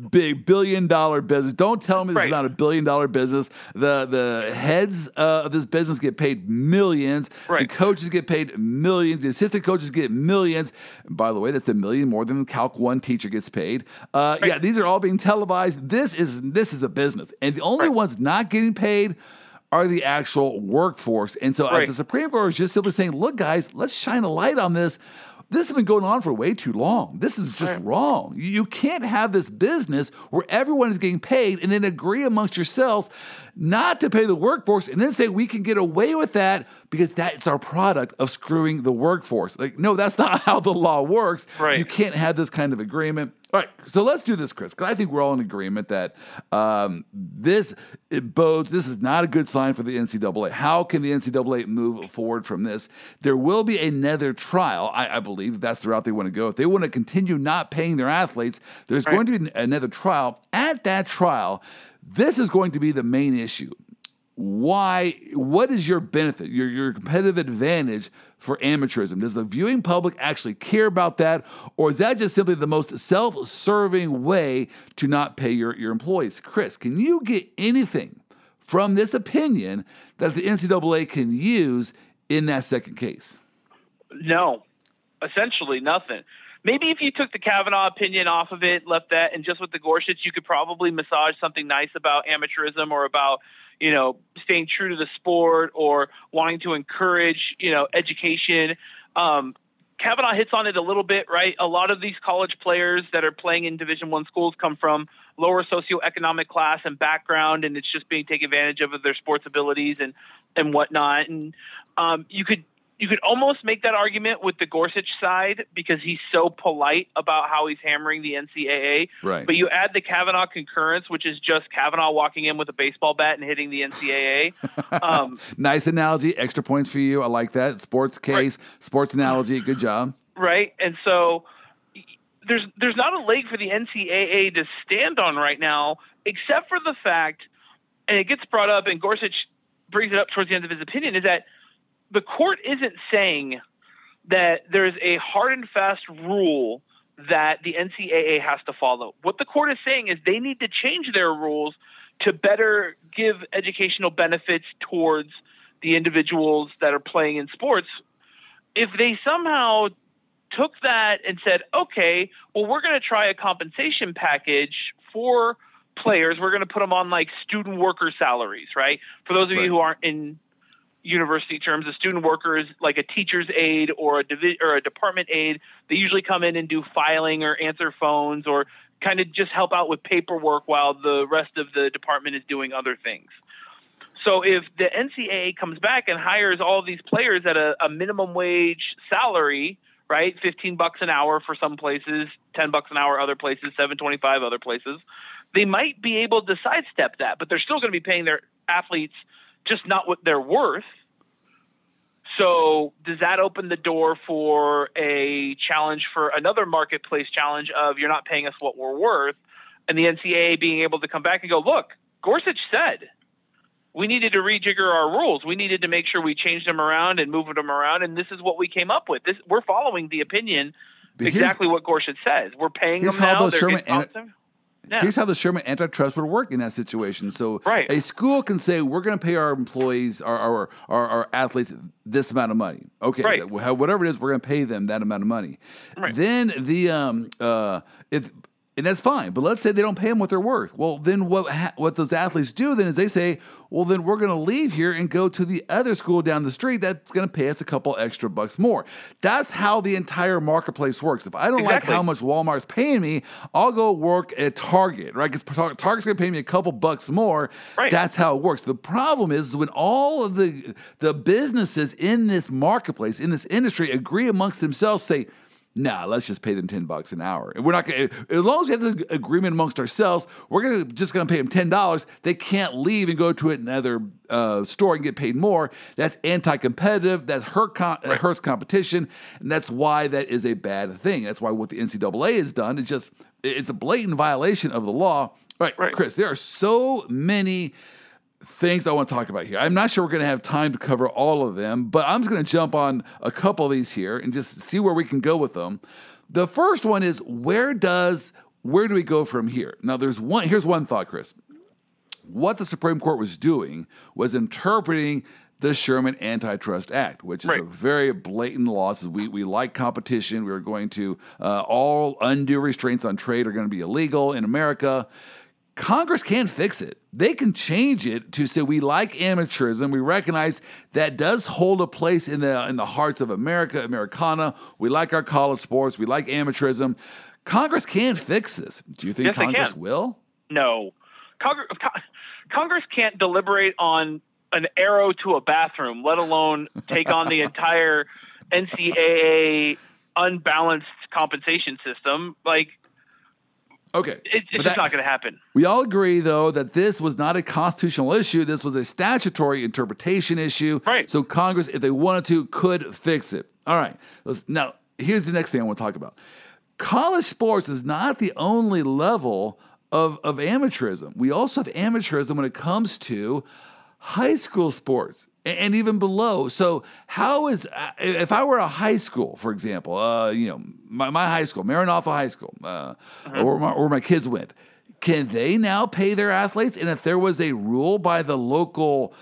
Big $1 billion business. Don't tell me this is not a $1 billion business. The heads of this business get paid millions. The coaches get paid millions. The assistant coaches get millions. And by the way, that's $1 million more than Calc 1 teacher gets paid. Yeah, these are all being televised. This is a business, and the only ones not getting paid are the actual workforce. And so the Supreme Court is just simply saying, look, guys, let's shine a light on this. This has been going on for way too long. This is just wrong. You can't have this business where everyone is getting paid and then agree amongst yourselves not to pay the workforce and then say we can get away with that because that's our product of screwing the workforce. Like, no, that's not how the law works. Right. You can't have this kind of agreement. All right, so let's do this, Chris, because I think we're all in agreement that this is not a good sign for the NCAA. How can the NCAA move forward from this? There will be another trial. I believe that's the route they want to go. If they want to continue not paying their athletes, there's going to be another trial. At that trial, this is going to be the main issue. Why? What is your benefit, your competitive advantage for amateurism? Does the viewing public actually care about that? Or is that just simply the most self-serving way to not pay your employees? Chris, can you get anything from this opinion that the NCAA can use in that second case? No, essentially nothing. Maybe if you took the Kavanaugh opinion off of it, left that, and just with the Gorsuch, you could probably massage something nice about amateurism or about, staying true to the sport or wanting to encourage, education. Kavanaugh hits on it a little bit, right? A lot of these college players that are playing in Division I schools come from lower socioeconomic class and background, and it's just being taken advantage of their sports abilities and whatnot. And you could almost make that argument with the Gorsuch side because he's so polite about how he's hammering the NCAA. Right. But you add the Kavanaugh concurrence, which is just Kavanaugh walking in with a baseball bat and hitting the NCAA. Nice analogy. Extra points for you. I like that. Sports case, right. Sports analogy. Good job. Right. And so there's not a leg for the NCAA to stand on right now, except for the fact, and it gets brought up, and Gorsuch brings it up towards the end of his opinion, is that the court isn't saying that there's a hard and fast rule that the NCAA has to follow. What the court is saying is they need to change their rules to better give educational benefits towards the individuals that are playing in sports. If they somehow took that and said, okay, well, we're going to try a compensation package for players. We're going to put them on like student worker salaries, right? For those of you who aren't in university terms, a student worker is like a teacher's aide or a department aide. They usually come in and do filing or answer phones or kind of just help out with paperwork while the rest of the department is doing other things. So if the NCAA comes back and hires all these players at a minimum wage salary, right, $15 an hour for some places, $10 an hour other places, $7.25 other places, they might be able to sidestep that, but they're still going to be paying their athletes just not what they're worth. So does that open the door for a challenge, for another marketplace challenge of you're not paying us what we're worth, and the NCAA being able to come back and go, look, Gorsuch said we needed to rejigger our rules. We needed to make sure we changed them around and moved them around, and this is what we came up with. This, we're following the opinion, exactly what Gorsuch says. We're paying them now. Here's how the Sherman Antitrust would work in that situation. So a school can say, we're going to pay our employees, our athletes, this amount of money. Okay, whatever it is, we're going to pay them that amount of money. Right. Then and that's fine, but let's say they don't pay them what they're worth. Well, then what those athletes do then is they say, well, then we're going to leave here and go to the other school down the street that's going to pay us a couple extra bucks more. That's how the entire marketplace works. If I don't like how much Walmart's paying me, I'll go work at Target, right? Because Target's going to pay me a couple bucks more. Right. That's how it works. The problem is when all of the businesses in this marketplace, in this industry, agree amongst themselves, say, nah, let's just pay them $10 an hour. We're not going to, as long as we have the agreement amongst ourselves, we're just going to pay them $10. They can't leave and go to another store and get paid more. That's anti-competitive. That hurts competition, and that's why that is a bad thing. That's why what the NCAA has done is just, it's a blatant violation of the law. Right. Chris, there are so many things I want to talk about here. I'm not sure we're going to have time to cover all of them, but I'm just going to jump on a couple of these here and just see where we can go with them. The first one is, where do we go from here? Now, here's one thought, Chris. What the Supreme Court was doing was interpreting the Sherman Antitrust Act, which is a very blatant law. So we like competition. We are going to, all undue restraints on trade are going to be illegal in America. Congress can fix it. They can change it to say we like amateurism. We recognize that does hold a place in the hearts of America, Americana. We like our college sports. We like amateurism. Congress can fix this. Do you think Congress will? No. Congress can't deliberate on an arrow to a bathroom, let alone take on the entire NCAA unbalanced compensation system. Okay. It's just not going to happen. We all agree, though, that this was not a constitutional issue. This was a statutory interpretation issue. Right. So Congress, if they wanted to, could fix it. All right. Now, here's the next thing I want to talk about. College sports is not the only level of amateurism. We also have amateurism when it comes to high school sports and even below. So how is, if I were a high school, for example, my high school, Maranatha High School, where my kids went, can they now pay their athletes? And if there was a rule by the local,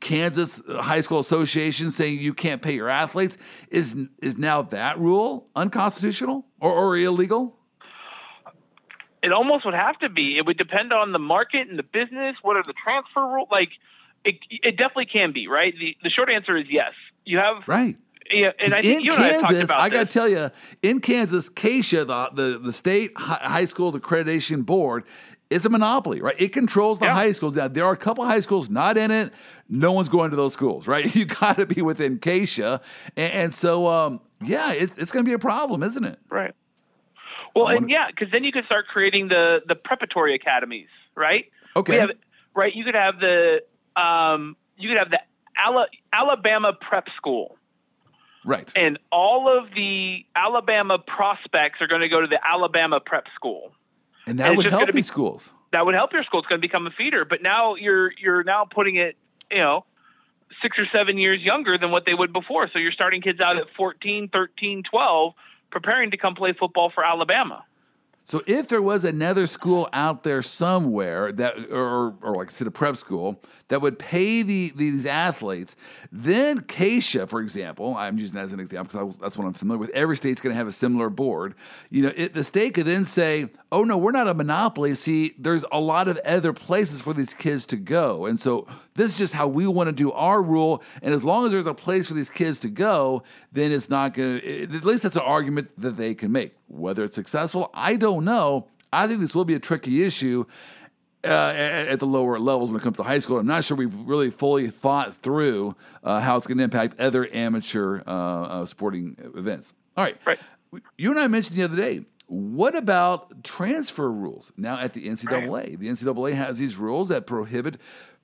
Kansas High School Association saying you can't pay your athletes, is now that rule unconstitutional or illegal? It almost would have to be. It would depend on the market and the business. What are the transfer rules? It definitely can be, right? The short answer is yes. You have Yeah, and I think in you and Kansas, I talked about. I got to tell you, in Kansas, KEISHA, the state high school accreditation board, it's a monopoly, right? It controls the high schools. Now, there are a couple of high schools not in it. No one's going to those schools, right? You got to be within KEISHA, and so yeah, it's going to be a problem, isn't it? Right. Well, and yeah, because then you could start creating the preparatory academies, right? Okay. We have, right, you could have the Alabama Prep School. Right. And all of the Alabama prospects are going to go to the Alabama Prep School. And that would help these schools. That would help your school. It's going to become a feeder. But now you're now putting it, 6 or 7 years younger than what they would before. So you're starting kids out at 14, 13, 12, preparing to come play football for Alabama. So if there was another school out there somewhere that, or like I said, a prep school that would pay these athletes, then KEISHA, for example, I'm using that as an example because that's what I'm familiar with. Every state's going to have a similar board. The state could then say, "Oh no, we're not a monopoly. See, there's a lot of other places for these kids to go, and so this is just how we want to do our rule. And as long as there's a place for these kids to go, then it's not going to. At least that's an argument that they can make. Whether it's successful, I don't." No, I think this will be a tricky issue at the lower levels when it comes to high school. I'm not sure we've really fully thought through how it's going to impact other amateur sporting events. All right. Right. You and I mentioned the other day, what about transfer rules now at the NCAA? Right. The NCAA has these rules that prohibit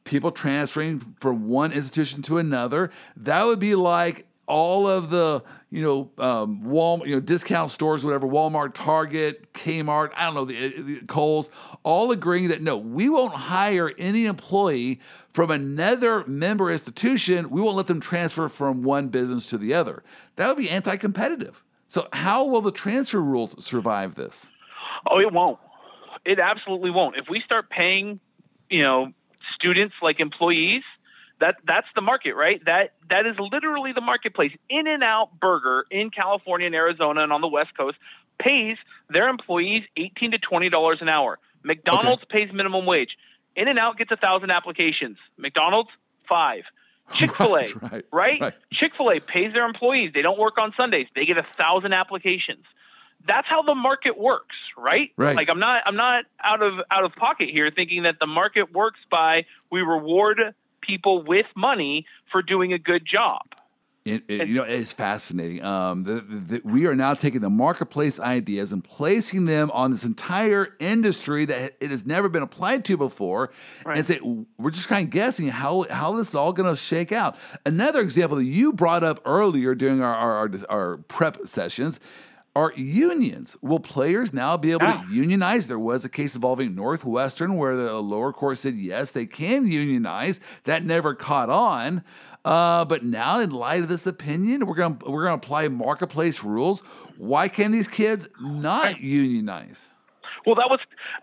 people transferring from one institution to another. That would be like all of the, Walmart, discount stores, whatever, Walmart, Target, Kmart, I don't know, the Kohl's, all agreeing that, no, we won't hire any employee from another member institution. We won't let them transfer from one business to the other. That would be anti-competitive. So how will the transfer rules survive this? Oh, it won't. It absolutely won't. If we start paying, students like employees, That's the market, right? That is literally the marketplace. In-N-Out Burger in California and Arizona and on the West Coast pays their employees $18 to $20 an hour. McDonald's pays minimum wage. In-N-Out gets 1,000 applications. McDonald's, 5. Chick-fil-A, right? Chick-fil-A pays their employees. They don't work on Sundays. They get 1,000 applications. That's how the market works, right? Right. Like I'm not out of pocket here thinking that the market works by we reward people with money for doing a good job. It's fascinating. We are now taking the marketplace ideas and placing them on this entire industry that it has never been applied to before, and say we're just kind of guessing how this is all going to shake out. Another example that you brought up earlier during our prep sessions are unions. Will players now be able to unionize? There was a case involving Northwestern where the lower court said, yes, they can unionize. That never caught on. But now, in light of this opinion, we're going to apply marketplace rules. Why can these kids not unionize? Well, that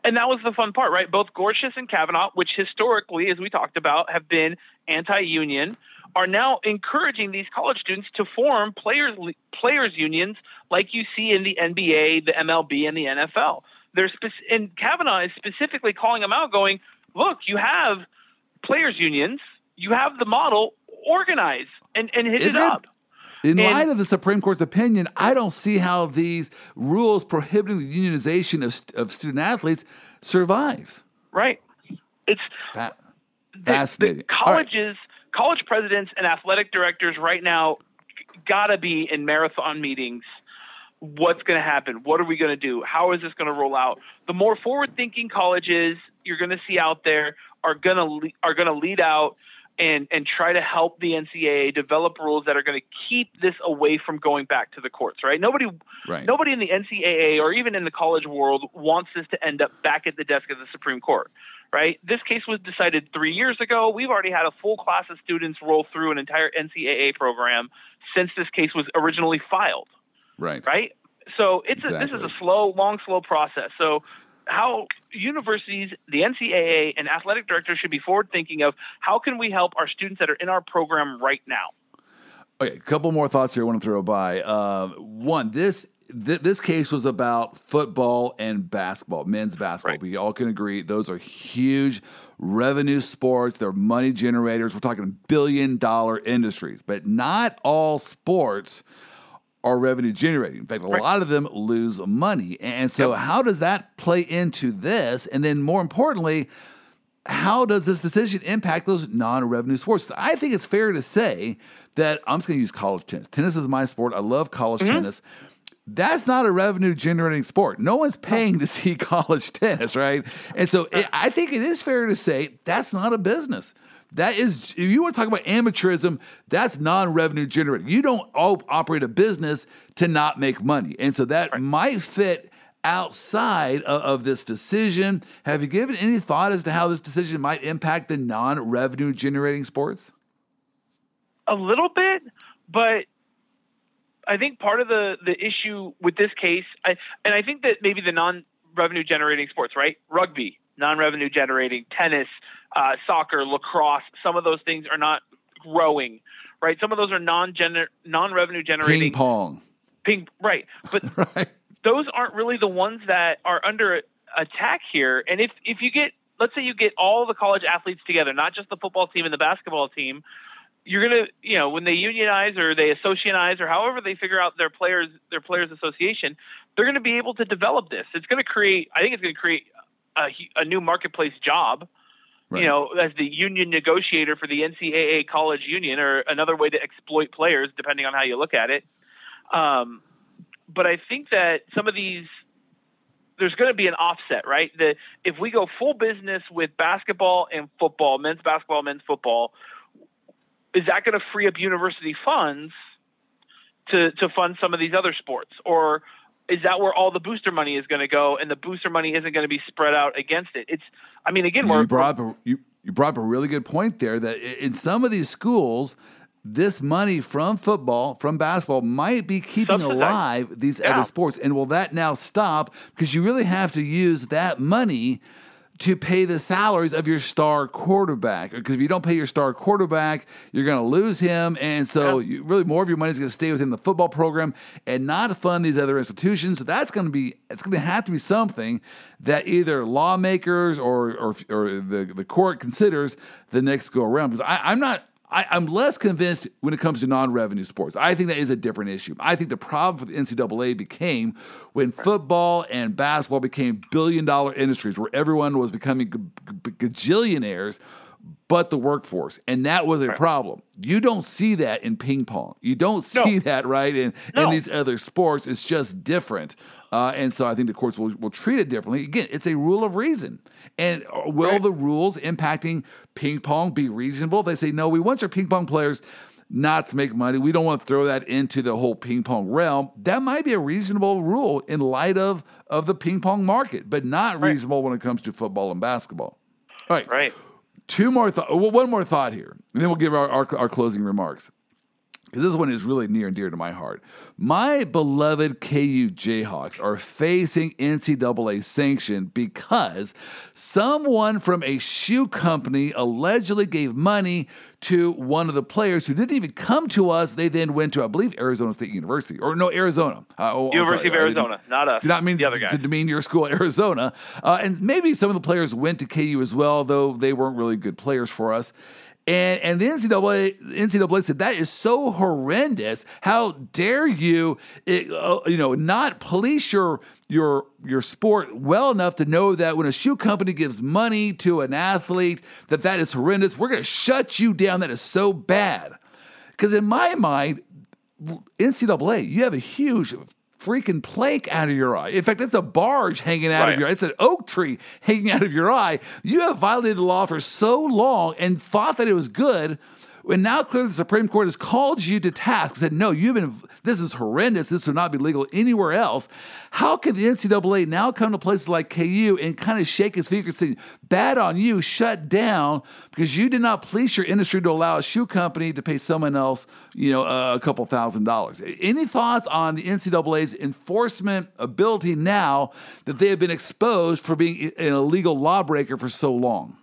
was the fun part, right? Both Gorsuch and Kavanaugh, which historically, as we talked about, have been anti-union, are now encouraging these college students to form players unions like you see in the NBA, the MLB, and the NFL. And Kavanaugh is specifically calling them out, going, look, you have players unions, you have the model, organize and hit it up. In light of the Supreme Court's opinion, I don't see how these rules prohibiting the unionization of student athletes survives. Right. It's fascinating. The colleges... College presidents and athletic directors right now got to be in marathon meetings. What's going to happen? What are we going to do? How is this going to roll out? The more forward-thinking colleges you're going to see out there are going to lead out and try to help the NCAA develop rules that are going to keep this away from going back to the courts, right? Nobody in the NCAA or even in the college world wants this to end up back at the desk of the Supreme Court. Right. This case was decided 3 years ago. We've already had a full class of students roll through an entire NCAA program since this case was originally filed. Right. Right. So this is a long, slow process. So how universities, the NCAA, and athletic directors should be forward thinking of how can we help our students that are in our program right now. Okay, a couple more thoughts here I want to throw by. One, this case was about football and basketball, men's basketball. Right. We all can agree those are huge revenue sports. They're money generators. We're talking billion-dollar industries. But not all sports are revenue generating. In fact, a lot of them lose money. And so how does that play into this? And then more importantly, how does this decision impact those non-revenue sports? I think it's fair to say that I'm just going to use college tennis. Tennis is my sport. I love college tennis. That's not a revenue-generating sport. No one's paying to see college tennis, right? And so I think it is fair to say that's not a business. That is, if you want to talk about amateurism, that's non-revenue generating. You don't operate a business to not make money. And so that might fit outside of this decision. Have you given any thought as to how this decision might impact the non-revenue generating sports? A little bit, but I think part of the issue with this case, and I think that maybe the non-revenue generating sports, right? Rugby, non-revenue generating, tennis, soccer, lacrosse, some of those things are not growing, right? Some of those are non-revenue generating. Ping pong. Right. But those aren't really the ones that are under attack here. And if you get, let's say you get all the college athletes together, not just the football team and the basketball team, you're going to, you know, when they unionize or they associationize or however they figure out their players association, they're going to be able to develop this. It's going to create, I think it's going to create a new marketplace job, you know, as the union negotiator for the NCAA college union, or another way to exploit players, depending on how you look at it. But I think that some of these, there's going to be an offset, right? That if we go full business with basketball and football, men's basketball, men's football, is that going to free up university funds to fund some of these other sports? Or is that where all the booster money is going to go, and the booster money isn't going to be spread out against it? It's, I mean, again, you brought up a really good point there, that in some of these schools, this money from football, from basketball, might be keeping alive these other sports. And will that now stop? Because you really have to use that money to pay the salaries of your star quarterback. Because if you don't pay your star quarterback, you're going to lose him. And so you, really more of your money is going to stay within the football program and not fund these other institutions. So that's going to be, it's going to have to be something that either lawmakers or the court considers the next go around. Because I'm less convinced when it comes to non-revenue sports. I think that is a different issue. I think the problem for the NCAA became when football and basketball became billion-dollar industries where everyone was becoming gajillionaires but the workforce, and that was a problem. You don't see that in ping pong. You don't see that, right, in these other sports. It's just different. And so I think the courts will treat it differently. Again, it's a rule of reason. And will the rules impacting ping pong be reasonable? They say, no, we want your ping pong players not to make money. We don't want to throw that into the whole ping pong realm. That might be a reasonable rule in light of the ping pong market, but not reasonable when it comes to football and basketball. All right. Two more one more thought here, and then we'll give our closing remarks, because this one is really near and dear to my heart. My beloved KU Jayhawks are facing NCAA sanction because someone from a shoe company allegedly gave money to one of the players who didn't even come to us. They then went to, I believe, Arizona State University. Or no, Arizona. University of Arizona, not us. Did not mean the other guy. Did mean your school, Arizona. And maybe some of the players went to KU as well, though they weren't really good players for us. And the NCAA said, that is so horrendous. How dare you, not police your sport well enough to know that when a shoe company gives money to an athlete, that is horrendous. We're going to shut you down. That is so bad. Because in my mind, NCAA, you have a huge freaking plank out of your eye. In fact, it's a barge hanging out of your eye. It's an oak tree hanging out of your eye. You have violated the law for so long and thought that it was good. And now clearly the Supreme Court has called you to task, said, no, this is horrendous. This would not be legal anywhere else. How could the NCAA now come to places like KU and kind of shake its finger and say, bad on you, shut down, because you did not police your industry to allow a shoe company to pay someone else, a couple $1,000s. Any thoughts on the NCAA's enforcement ability now that they have been exposed for being an illegal lawbreaker for so long?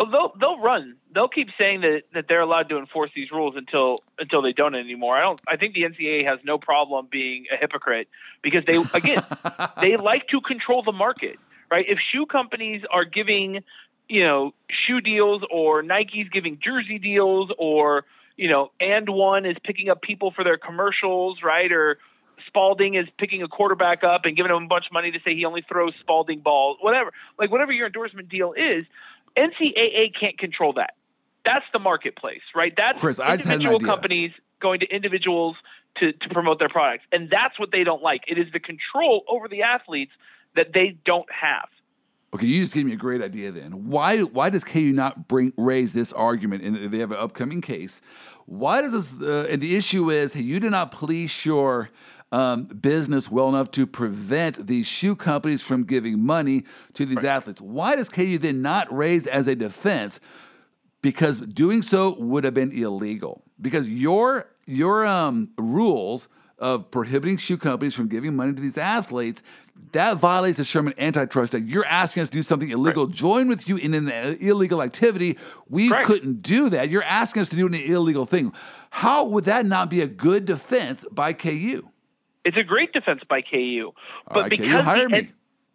Oh, they'll run. They'll keep saying that they're allowed to enforce these rules until they don't anymore. I think the NCAA has no problem being a hypocrite, because they like to control the market, right? If shoe companies are giving you know, shoe deals, or Nike's giving jersey deals, or, you know, And One is picking up people for their commercials, right? Or Spalding is picking a quarterback up and giving him a bunch of money to say he only throws Spalding balls, whatever. Like, whatever your endorsement deal is, NCAA can't control that. That's the marketplace, right? That's Chris, individual companies going to individuals to promote their products. And that's what they don't like. It is the control over the athletes that they don't have. Okay, you just gave me a great idea then. Why does KU not raise this argument? And they have an upcoming case. Why does this and the issue is, hey, you did not police your business well enough to prevent these shoe companies from giving money to these athletes. Why does KU then not raise as a defense? Because doing so would have been illegal. Because your rules of prohibiting shoe companies from giving money to these athletes, that violates the Sherman Antitrust Act. You're asking us to do something illegal. Right. Join with you in an illegal activity. We couldn't do that. You're asking us to do an illegal thing. How would that not be a good defense by KU? It's a great defense by KU. But right, because KU hired me.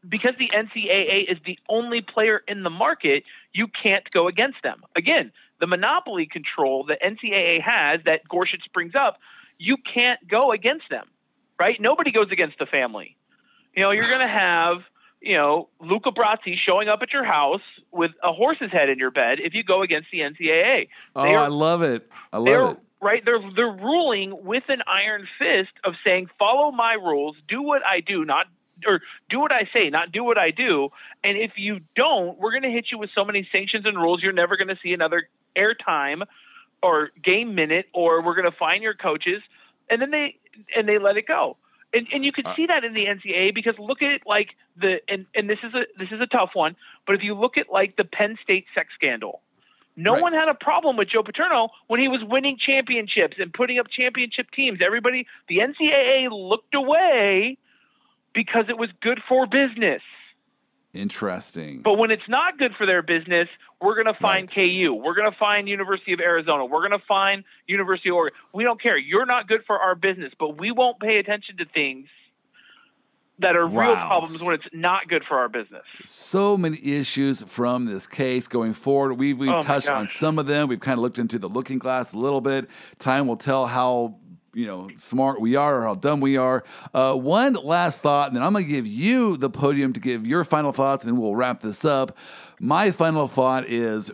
Because the NCAA is the only player in the market, you can't go against them. Again, the monopoly control that NCAA has that Gorsuch brings up, you can't go against them, right? Nobody goes against the family. You know, you're going to have, you know, Luca Brasi showing up at your house with a horse's head in your bed if you go against the NCAA. I love it. I love it. Right? They're ruling with an iron fist of saying, follow my rules, do what I do, not or do what I say, not do what I do. And if you don't, we're going to hit you with so many sanctions and rules, you're never going to see another airtime or game minute, or we're going to fine your coaches. And then they let it go. And you could see that in the NCAA, because look at like this is a tough one, but if you look at like the Penn State sex scandal, no one had a problem with Joe Paterno when he was winning championships and putting up championship teams. Everybody, the NCAA looked away because it was good for business. Interesting. But when it's not good for their business, we're going to find KU. We're going to find University of Arizona. We're going to find University of Oregon. We don't care. You're not good for our business, but we won't pay attention to things that are real problems when it's not good for our business. So many issues from this case going forward. We've touched on some of them. We've kind of looked into the looking glass a little bit. Time will tell how smart we are or how dumb we are. One last thought, and then I'm going to give you the podium to give your final thoughts, and we'll wrap this up. My final thought is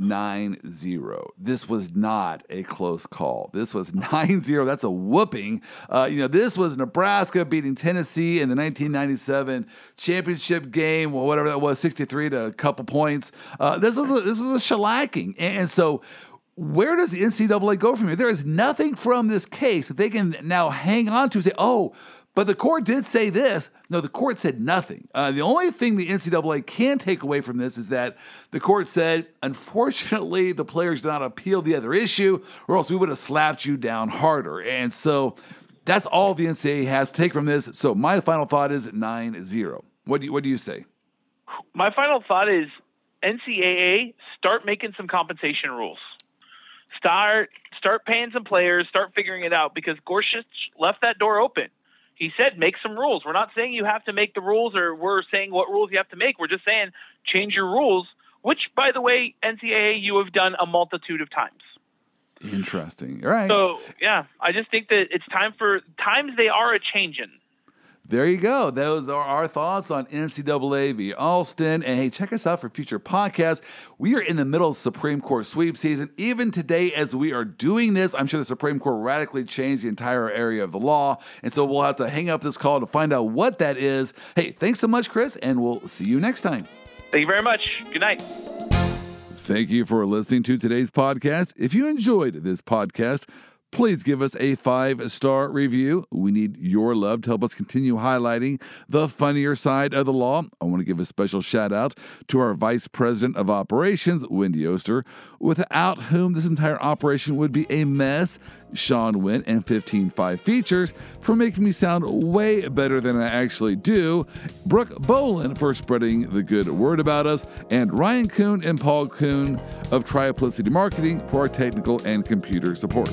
9-0. This was not a close call. This was 9-0. That's a whooping. This was Nebraska beating Tennessee in the 1997 championship game, or whatever that was, 63 to a couple points. This was a shellacking. And so, where does the NCAA go from here? There is nothing from this case that they can now hang on to and say, oh, but the court did say this. No, the court said nothing. The only thing the NCAA can take away from this is that the court said, unfortunately, the players did not appeal the other issue, or else we would have slapped you down harder. And so that's all the NCAA has to take from this. So my final thought is 9-0. What do you say? My final thought is NCAA, start making some compensation rules. Start paying some players, start figuring it out, because Gorsuch left that door open. He said, make some rules. We're not saying you have to make the rules, or we're saying what rules you have to make. We're just saying change your rules, which, by the way, NCAA, you have done a multitude of times. Interesting. All right. So, yeah, I just think that it's time for – times they are a-changin'. There you go. Those are our thoughts on NCAA v. Alston. And hey, check us out for future podcasts. We are in the middle of Supreme Court sweep season. Even today, as we are doing this, I'm sure the Supreme Court radically changed the entire area of the law. And so we'll have to hang up this call to find out what that is. Hey, thanks so much, Chris, and we'll see you next time. Thank you very much. Good night. Thank you for listening to today's podcast. If you enjoyed this podcast, please give us a 5-star review. We need your love to help us continue highlighting the funnier side of the law. I want to give a special shout out to our Vice President of Operations, Wendy Oster, without whom this entire operation would be a mess, Sean Wynn and 15.5 Features for making me sound way better than I actually do, Brooke Bolin for spreading the good word about us, and Ryan Kuhn and Paul Kuhn of Triplicity Marketing for our technical and computer support.